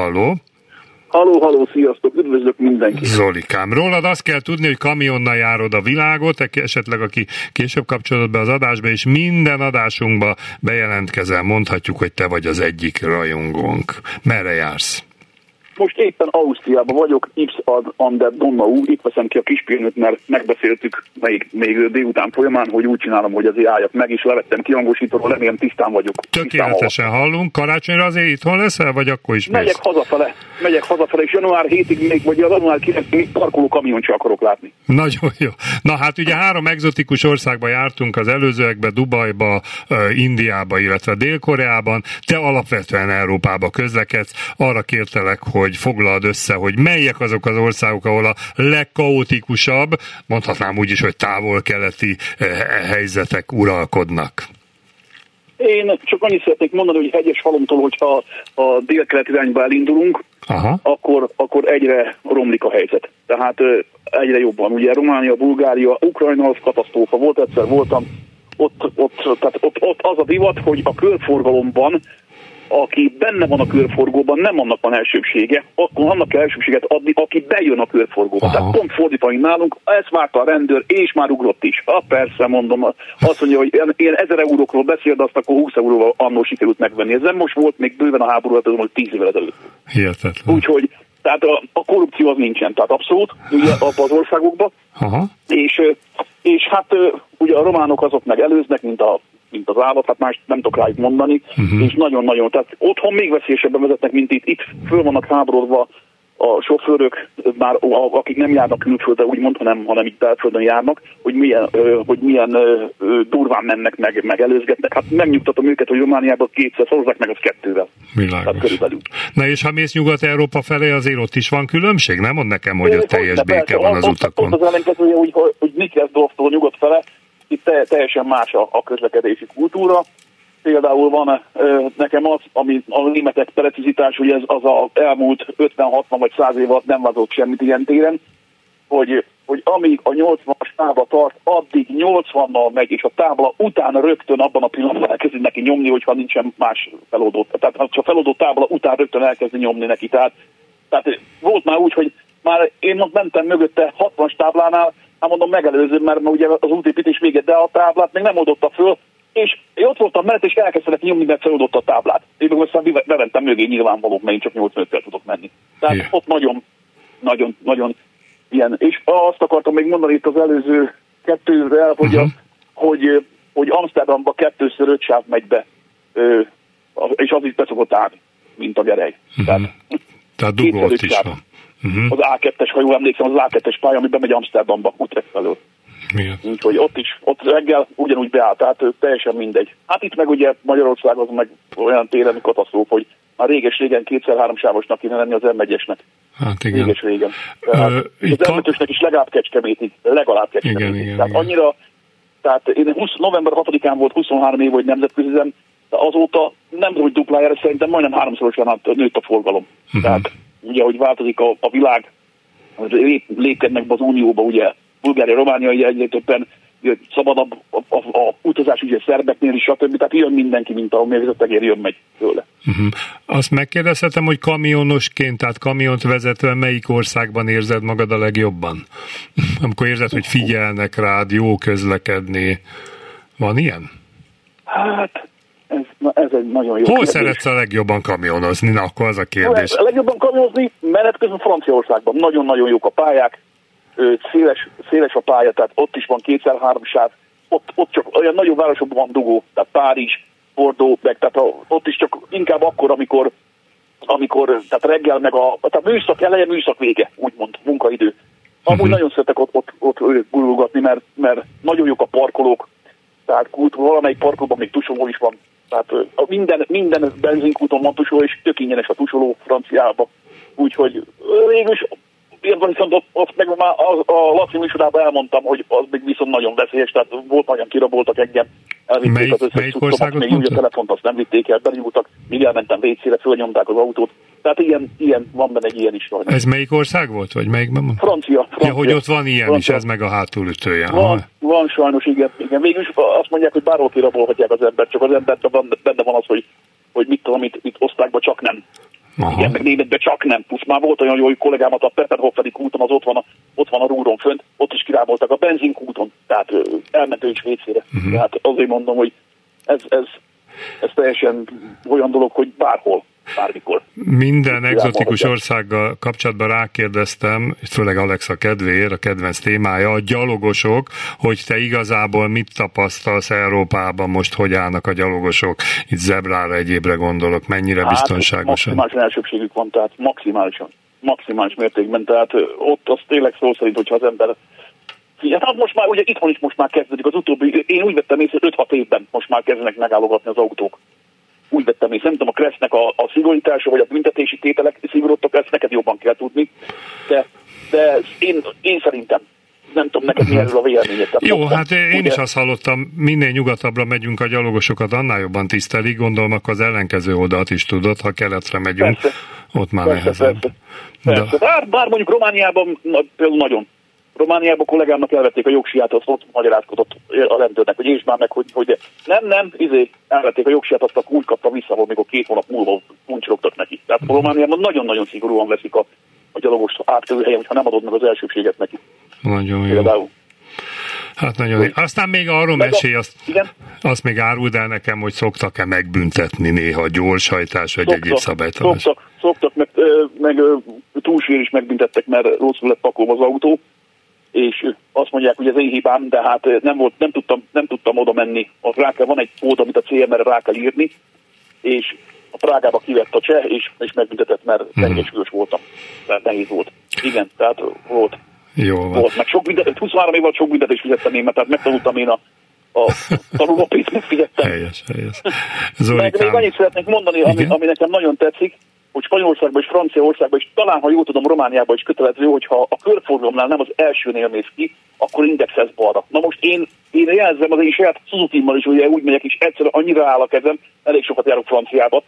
Halló, sziasztok, üdvözlök mindenkit. Zolikám, rólad azt kell tudni, hogy kamionnal járod a világot, esetleg aki később kapcsolódott be az adásba, és minden adásunkba bejelentkezel, mondhatjuk, hogy te vagy az egyik rajongónk. Merre jársz? Most éppen Ausztriában vagyok, Ips an der Donau, itt veszem ki a kispirnőt, mert megbeszéltük még délután folyamán, hogy úgy csinálom, hogy azért álljak meg, és levettem kihangosítóról, remélem tisztán vagyok. Tökéletesen hallunk, karácsonyra azért itthon leszel, vagy akkor is mész? Megyek hazafele, és január 7-ig még, vagy január 9-ig parkoló kamiont sem akarok látni. Nagyon jó. Na hát ugye 3 egzotikus országba jártunk az előzőekben, Dubajba, Indiába, illetve Dél-Koreában, te alapvetően Európába közlekedsz, arra kértelek, hogy foglald össze, hogy melyek azok az országok, ahol a legkaotikusabb, mondhatnám úgy is, hogy távol-keleti helyzetek uralkodnak. Én csak annyit szeretnék mondani, hogy Hegyeshalomtól, hogyha a dél-kelet irányba elindulunk, akkor egyre romlik a helyzet. Tehát egyre jobban. Ugye Románia, Bulgária, Ukrajna, az katasztrófa volt, egyszer voltam. Ott az a divat, hogy a körforgalomban, aki benne van a körforgóban, nem annak van elsőbsége, akkor annak kell elsőbséget adni, aki bejön a körforgóba. Tehát pont fordítva, hogy nálunk, ezt várta a rendőr, és már ugrott is. Persze, mondom, azt mondja, hogy én 1000 eurókról beszél, de azt akkor 20 euróval annól sikerült megvenni. Ez most volt még bőven a háború, tudom, hogy 10 évvel ezelőtt. Hihetetlen. Úgyhogy, tehát a korrupció az nincsen, tehát abszolút, ugye abban az országokban. És hát ugye a románok azok meg előznek, mint az állat, hát más nem tudok rájuk mondani, és nagyon-nagyon, tehát otthon még veszélyesebben vezetnek, mint itt föl vannak háborodva a sofőrök, már akik nem járnak külföldre, úgymond, hanem itt belföldön járnak, hogy milyen durván mennek meg előzgetnek. Hát megnyugtatom őket, hogy Romániában 200 hozzák meg, az 2-vel. Világos. Körülbelül. Na és ha mész Nyugat-Európa felé, azért ott is van különbség? Nem mond nekem, hogy ott teljes béke van az utakon. Ott az ellenkezője, hogy Nikresdorftól nyugat fele, itt teljesen más a közlekedési kultúra, például van nekem az, ami a németek precizitás, hogy ez az a elmúlt 50-60 vagy 100 év alatt nem változott semmit ilyen téren, hogy amíg a 80-as tábla tart, addig 80-nal megy, és a tábla után rögtön abban a pillanatban elkezdi neki nyomni, hogyha nincsen más feloldó. Tehát ha feloldó tábla után rögtön elkezdi nyomni neki. Tehát volt már úgy, hogy már én ott mentem mögötte 60-as táblánál, hát mondom megelőzöm, mert ugye az útépítés vége, de a táblát még nem oldotta föl, és én ott voltam mellett, és elkezdtem nyomni, mert feloldott a táblát. Én meg aztán beventem mögé nyilvánvalók, mert én csak 85-tel tudok menni. Tehát ott nagyon ilyen. És azt akartam még mondani itt az előző kettővel, hogy, hogy Amsterdamba 2x5 sáv megy be, és az is beszokott állni, mint a gerej. Tehát dugólt is van. Az A2-es, ha jól emlékszem, az A2-es pálya, ami bemegy Amsterdamba Utrecht felől. Úgyhogy ott reggel ugyanúgy beállt, tehát teljesen mindegy. Hát itt meg ugye Magyarország az meg olyan téren katasztrófa, hogy már réges-régen 2x3-sávosnak kéne lenni az M1-esnek. Hát igen. Réges-régen. Az M1-esnek is legalább Kecskemétig, Tehát annyira, tehát én november 6-án volt 23 év, hogy nemzetközizem, de azóta nem úgy duplájára, szerintem majdnem háromszorosan nőtt a forgalom. Tehát ugye, hogy változik a világ, lépkednek be az Unióba, ugye, Bulgária, Románia, egyre többen szabadabb a utazás, ugye szerbeknél is, stb. Tehát jön mindenki, mint ahol mérvezettegér jön megy tőle. Azt megkérdezhetem, hogy kamionosként, tehát kamiont vezetve melyik országban érzed magad a legjobban? Amikor érzed, hogy figyelnek rád, jó közlekedni. Van ilyen? Hát... Ez egy nagyon jó kérdés. Szeretsz a legjobban kamionozni? Na, akkor az a kérdés. A legjobban kamionozni menet közben Franciaországban. Nagyon-nagyon jók a pályák, széles a pálya, tehát ott is van 2x3-sáv, ott csak olyan nagyobb városokban van dugó, tehát Párizs, Bordeaux, meg, tehát ott is csak inkább akkor, amikor tehát reggel meg tehát műszak eleje, műszak vége, úgymond munkaidő. Amúgy nagyon szeretek ott gurulgatni, mert nagyon jók a parkolók, tehát valamelyik parkolóban még tusoló is van. Tehát minden benzinkúton van tusoló, és tök ingyenes a tusoló Franciába. Úgyhogy végülis, viszont ott meg már a Laci műsorában elmondtam, hogy az még viszont nagyon veszélyes, tehát volt nagyon kiraboltak engem. Elvitték az összes cuccomat, még úgy a telefont azt nem vitték el, benyúltak, míg elmentem vécére, fölnyomták az autót. Tehát ilyen van benne, egy ilyen is van. Ez melyik ország volt, vagy melyikben? Francia. Ja, hogy ott van ilyen Francia. Is, ez meg a hátulütője. Van sajnos, igen. Végülis azt mondják, hogy bárhol kirabolhatják az embert, csak az emberben benne van az, hogy mit tudom, itt osztályban csak nem. Aha. Igen, meg németben csak nem. Plusz már volt olyan jó, hogy kollégámat a Peterhoferi kúton, az ott van a Rúron fönt, ott is kirábolták a benzinkúton, tehát elment ő is vécére. Hát azért mondom, hogy ez teljesen olyan dolog, hogy bárhol. Bármikor. Minden exotikus országgal kapcsolatban rákérdeztem, főleg Alexa kedvéért, a kedvenc témája, a gyalogosok, hogy te igazából mit tapasztalsz Európában most, hogy állnak a gyalogosok, itt zebrára, egyébre gondolok, mennyire biztonságosan? Maximális elsőbségük van, tehát maximális mértékben, tehát ott az tényleg szó szerint, hogyha az ember hát most már, ugye itthon is most már kezdődik az utóbbi, én úgy vettem észre, 5-6 évben most már kezdenek megállogatni az autók. Úgy vettem észre, nem tudom, a KRESZ-nek a szigorítása, vagy a büntetési tételek szigorodtak, ezt neked jobban kell tudni, de én szerintem nem tudom, neked mi erről a véleményed. Jó, mondtam, hát én ugye... is azt hallottam, minél nyugatabbra megyünk a gyalogosokat, annál jobban tisztelik, gondolom, akkor az ellenkező oldalt is tudod, ha keletre megyünk, persze. Ott már nehezebb. Bár mondjuk Romániában például nagyon. Romániában kollégámnak elvették a jogsiját, azt ott magyarázkodott a rendőrnek, hogy és már meg, hogy nem, elvették a jogsiját, azt akkor úgy kapta vissza, amikor 2 hónap múlva uncsorogtak neki. Tehát Romániában nagyon-nagyon szigorúan veszik a gyalogos átkelőhelyen, hogyha nem adod meg az elsőbséget neki. Nagyon jó. Például. Hát nagyon jó. Aztán még arról mesél, azt még áruld el nekem, hogy szoktak-e megbüntetni néha gyorshajtás, vagy egyéb szabálytalanság. Szoktak, meg túlsúlyért is megbüntettek, mert rosszul lett pakolva az autó. És azt mondják, hogy ez én hibám, de hát nem tudtam oda menni. Van egy kód, amit a CMR-re rá kell írni, és a Prágába kivett a cseh, és megbüntetett, mert tengersülyös voltam. Tehát nehéz volt. Igen, tehát volt. Jó van. Volt. Meg 23 évvel sok büntetést fizettem én, mert tehát megtanultam én a tanulópét megfizettem. Helyes. Meg még annyit szeretnék mondani, ami nekem nagyon tetszik, hogy Spanyolországban és Franciaországban, és talán, ha jól tudom, Romániában is kötelező, hogyha a körforgalomnál nem az elsőnél mész ki, akkor indexez balra. Na most én jelzem az én saját Suzuki-mmal is, ugye úgy megyek, és egyszerűen annyira áll a kezem, elég sokat járok Franciába,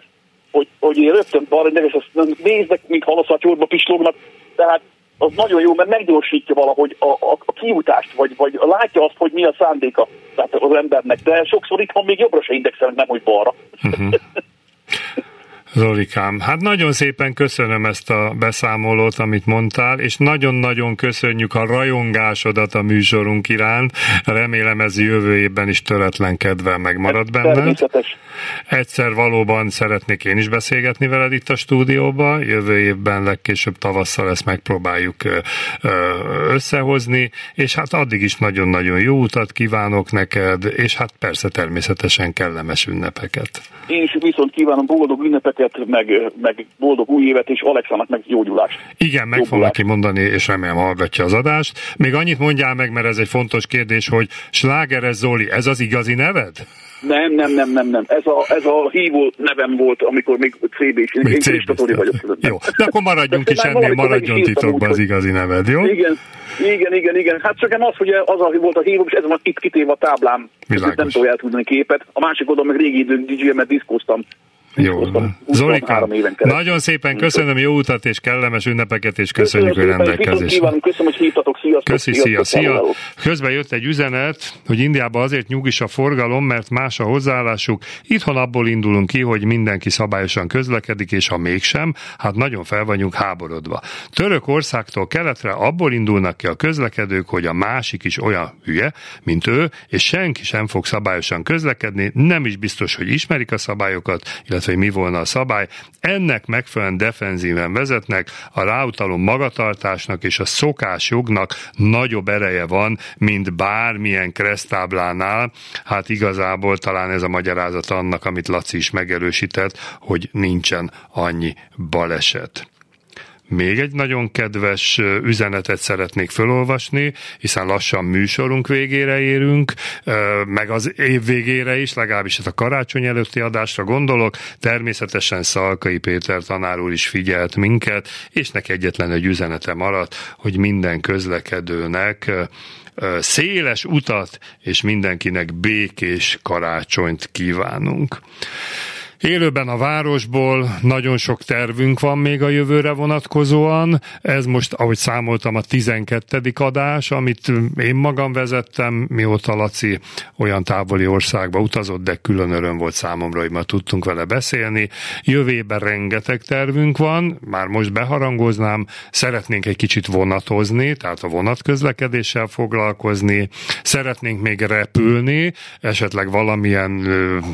hogy én rögtön balra indexez, azt néznek, mint halaszatjórba pislognak, tehát az nagyon jó, mert meggyorsítja valahogy a kiutást, vagy látja azt, hogy mi a szándéka tehát az embernek, de sokszor itthon még jobbra se indexelnek, nem hogy balra. Zolikám, hát nagyon szépen köszönöm ezt a beszámolót, amit mondtál, és nagyon-nagyon köszönjük a rajongásodat a műsorunk iránt. Remélem ez jövő évben is töretlen kedvel megmarad benned. Egyszer valóban szeretnék én is beszélgetni veled itt a stúdióba. Jövő évben legkésőbb tavasszal ezt megpróbáljuk összehozni, és hát addig is nagyon-nagyon jó utat kívánok neked, és hát persze természetesen kellemes ünnepeket. Én is viszont kívánom boldog ünnepeket, meg boldog új évet, és Alexának meg gyógyulást. Igen, meg fog neki mondani, és remélem hallgatja az adást. Még annyit mondjál meg, mert ez egy fontos kérdés, hogy Sláger Zoli, ez az igazi neved? Nem. Ez a hívó nevem volt, amikor még CB-s. Én Kristatóri vagyok. Jó, de akkor maradjunk is ennél, maradjon titokban az igazi neved, jó? Igen. Hát csak az, hogy az a volt a hívó, és ez van itt kitéve a táblám. Világos. Nem tudja eltudni képet. A másik oldal meg régi időn DJ-met diszkóztam. Jó. Zolikám, nagyon szépen köszönöm, jó utat és kellemes ünnepeket, és köszönjük a rendelkezést. Köszönöm, hogy hívtatok, szia. Közben jött egy üzenet, hogy Indiában azért nyugis a forgalom, mert más a hozzáállásuk. Itthon abból indulunk ki, hogy mindenki szabályosan közlekedik, és ha mégsem, hát nagyon fel vagyunk háborodva. Törökországtól keletre abból indulnak ki a közlekedők, hogy a másik is olyan hülye, mint ő, és senki sem fog szabályosan közlekedni, nem is biztos, hogy ismerik a szabályokat, illetve hogy mi volna a szabály, ennek megfelelően defenzíven vezetnek, a ráutaló magatartásnak és a szokásjognak nagyobb ereje van, mint bármilyen kresztáblánál. Hát igazából talán ez a magyarázat annak, amit Laci is megerősített, hogy nincsen annyi baleset. Még egy nagyon kedves üzenetet szeretnék felolvasni, hiszen lassan műsorunk végére érünk, meg az év végére is, legalábbis a karácsony előtti adásra gondolok. Természetesen Szalkai Péter tanár úr is figyelt minket, és neki egyetlen egy üzenete maradt, hogy minden közlekedőnek széles utat, és mindenkinek békés karácsonyt kívánunk. Élőben a városból nagyon sok tervünk van még a jövőre vonatkozóan. Ez most, ahogy számoltam, a 12. adás, amit én magam vezettem, mióta Laci olyan távoli országba utazott, de külön öröm volt számomra, hogy ma tudtunk vele beszélni. Jövőben rengeteg tervünk van, már most beharangoznám, szeretnénk egy kicsit vonatozni, tehát a vonatközlekedéssel foglalkozni, szeretnénk még repülni, esetleg valamilyen,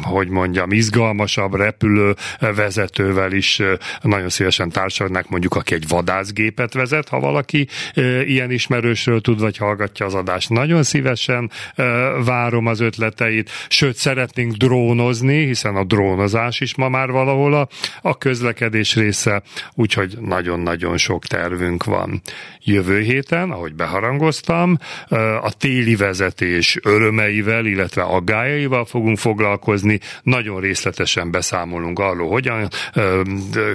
hogy mondjam, izgalmasabb repülő vezetővel is nagyon szívesen társadnak, mondjuk aki egy vadászgépet vezet, ha valaki ilyen ismerősről tud, vagy hallgatja az adást. Nagyon szívesen várom az ötleteit, sőt szeretnénk drónozni, hiszen a drónozás is ma már valahol a közlekedés része, úgyhogy nagyon-nagyon sok tervünk van. Jövő héten, ahogy beharangoztam, a téli vezetés örömeivel, illetve aggályaival fogunk foglalkozni, nagyon részletesen beszámolunk arról, hogyan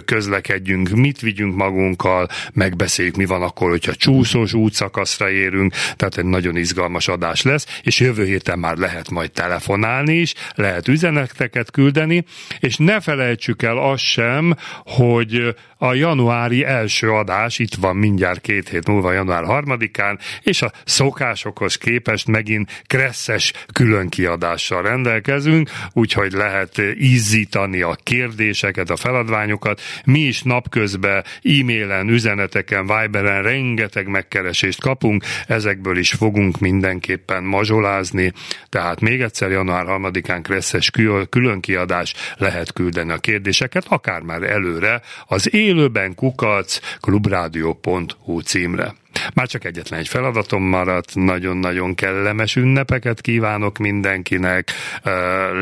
közlekedjünk, mit vigyünk magunkkal, megbeszéljük, mi van akkor, hogyha csúszós útszakaszra érünk, tehát egy nagyon izgalmas adás lesz, és jövő héten már lehet majd telefonálni is, lehet üzeneteket küldeni, és ne felejtsük el azt sem, hogy a januári első adás itt van mindjárt 2 hét múlva, január 3-án, és a szokásokhoz képest megint kresszes különkiadással rendelkezünk, úgyhogy lehet izzítani a kérdéseket, a feladványokat. Mi is napközben e-mailen, üzeneteken, Viberen rengeteg megkeresést kapunk, ezekből is fogunk mindenképpen mazsolázni, tehát még egyszer január 3-án kresszes különkiadás, lehet küldeni a kérdéseket, akár már előre az élőben @klubradio.hu címre. Már csak egyetlen egy feladatom maradt, nagyon-nagyon kellemes ünnepeket kívánok mindenkinek,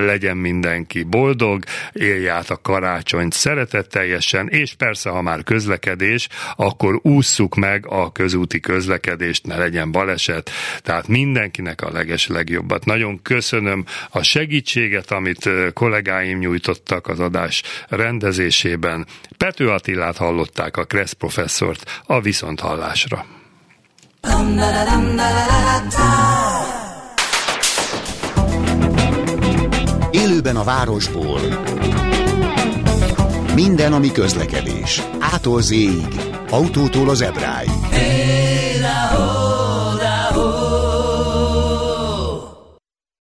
legyen mindenki boldog, élj át a karácsonyt szeretetteljesen, és persze, ha már közlekedés, akkor ússzuk meg a közúti közlekedést, ne legyen baleset, tehát mindenkinek a legeslegjobbat. Nagyon köszönöm a segítséget, amit kollégáim nyújtottak az adás rendezésében. Pető Attilát hallották, a KRESZ professzort, a viszonthallásra. Élőben a városból. Minden, ami közlekedés. A-tól Z-ig. Autótól az ebráig.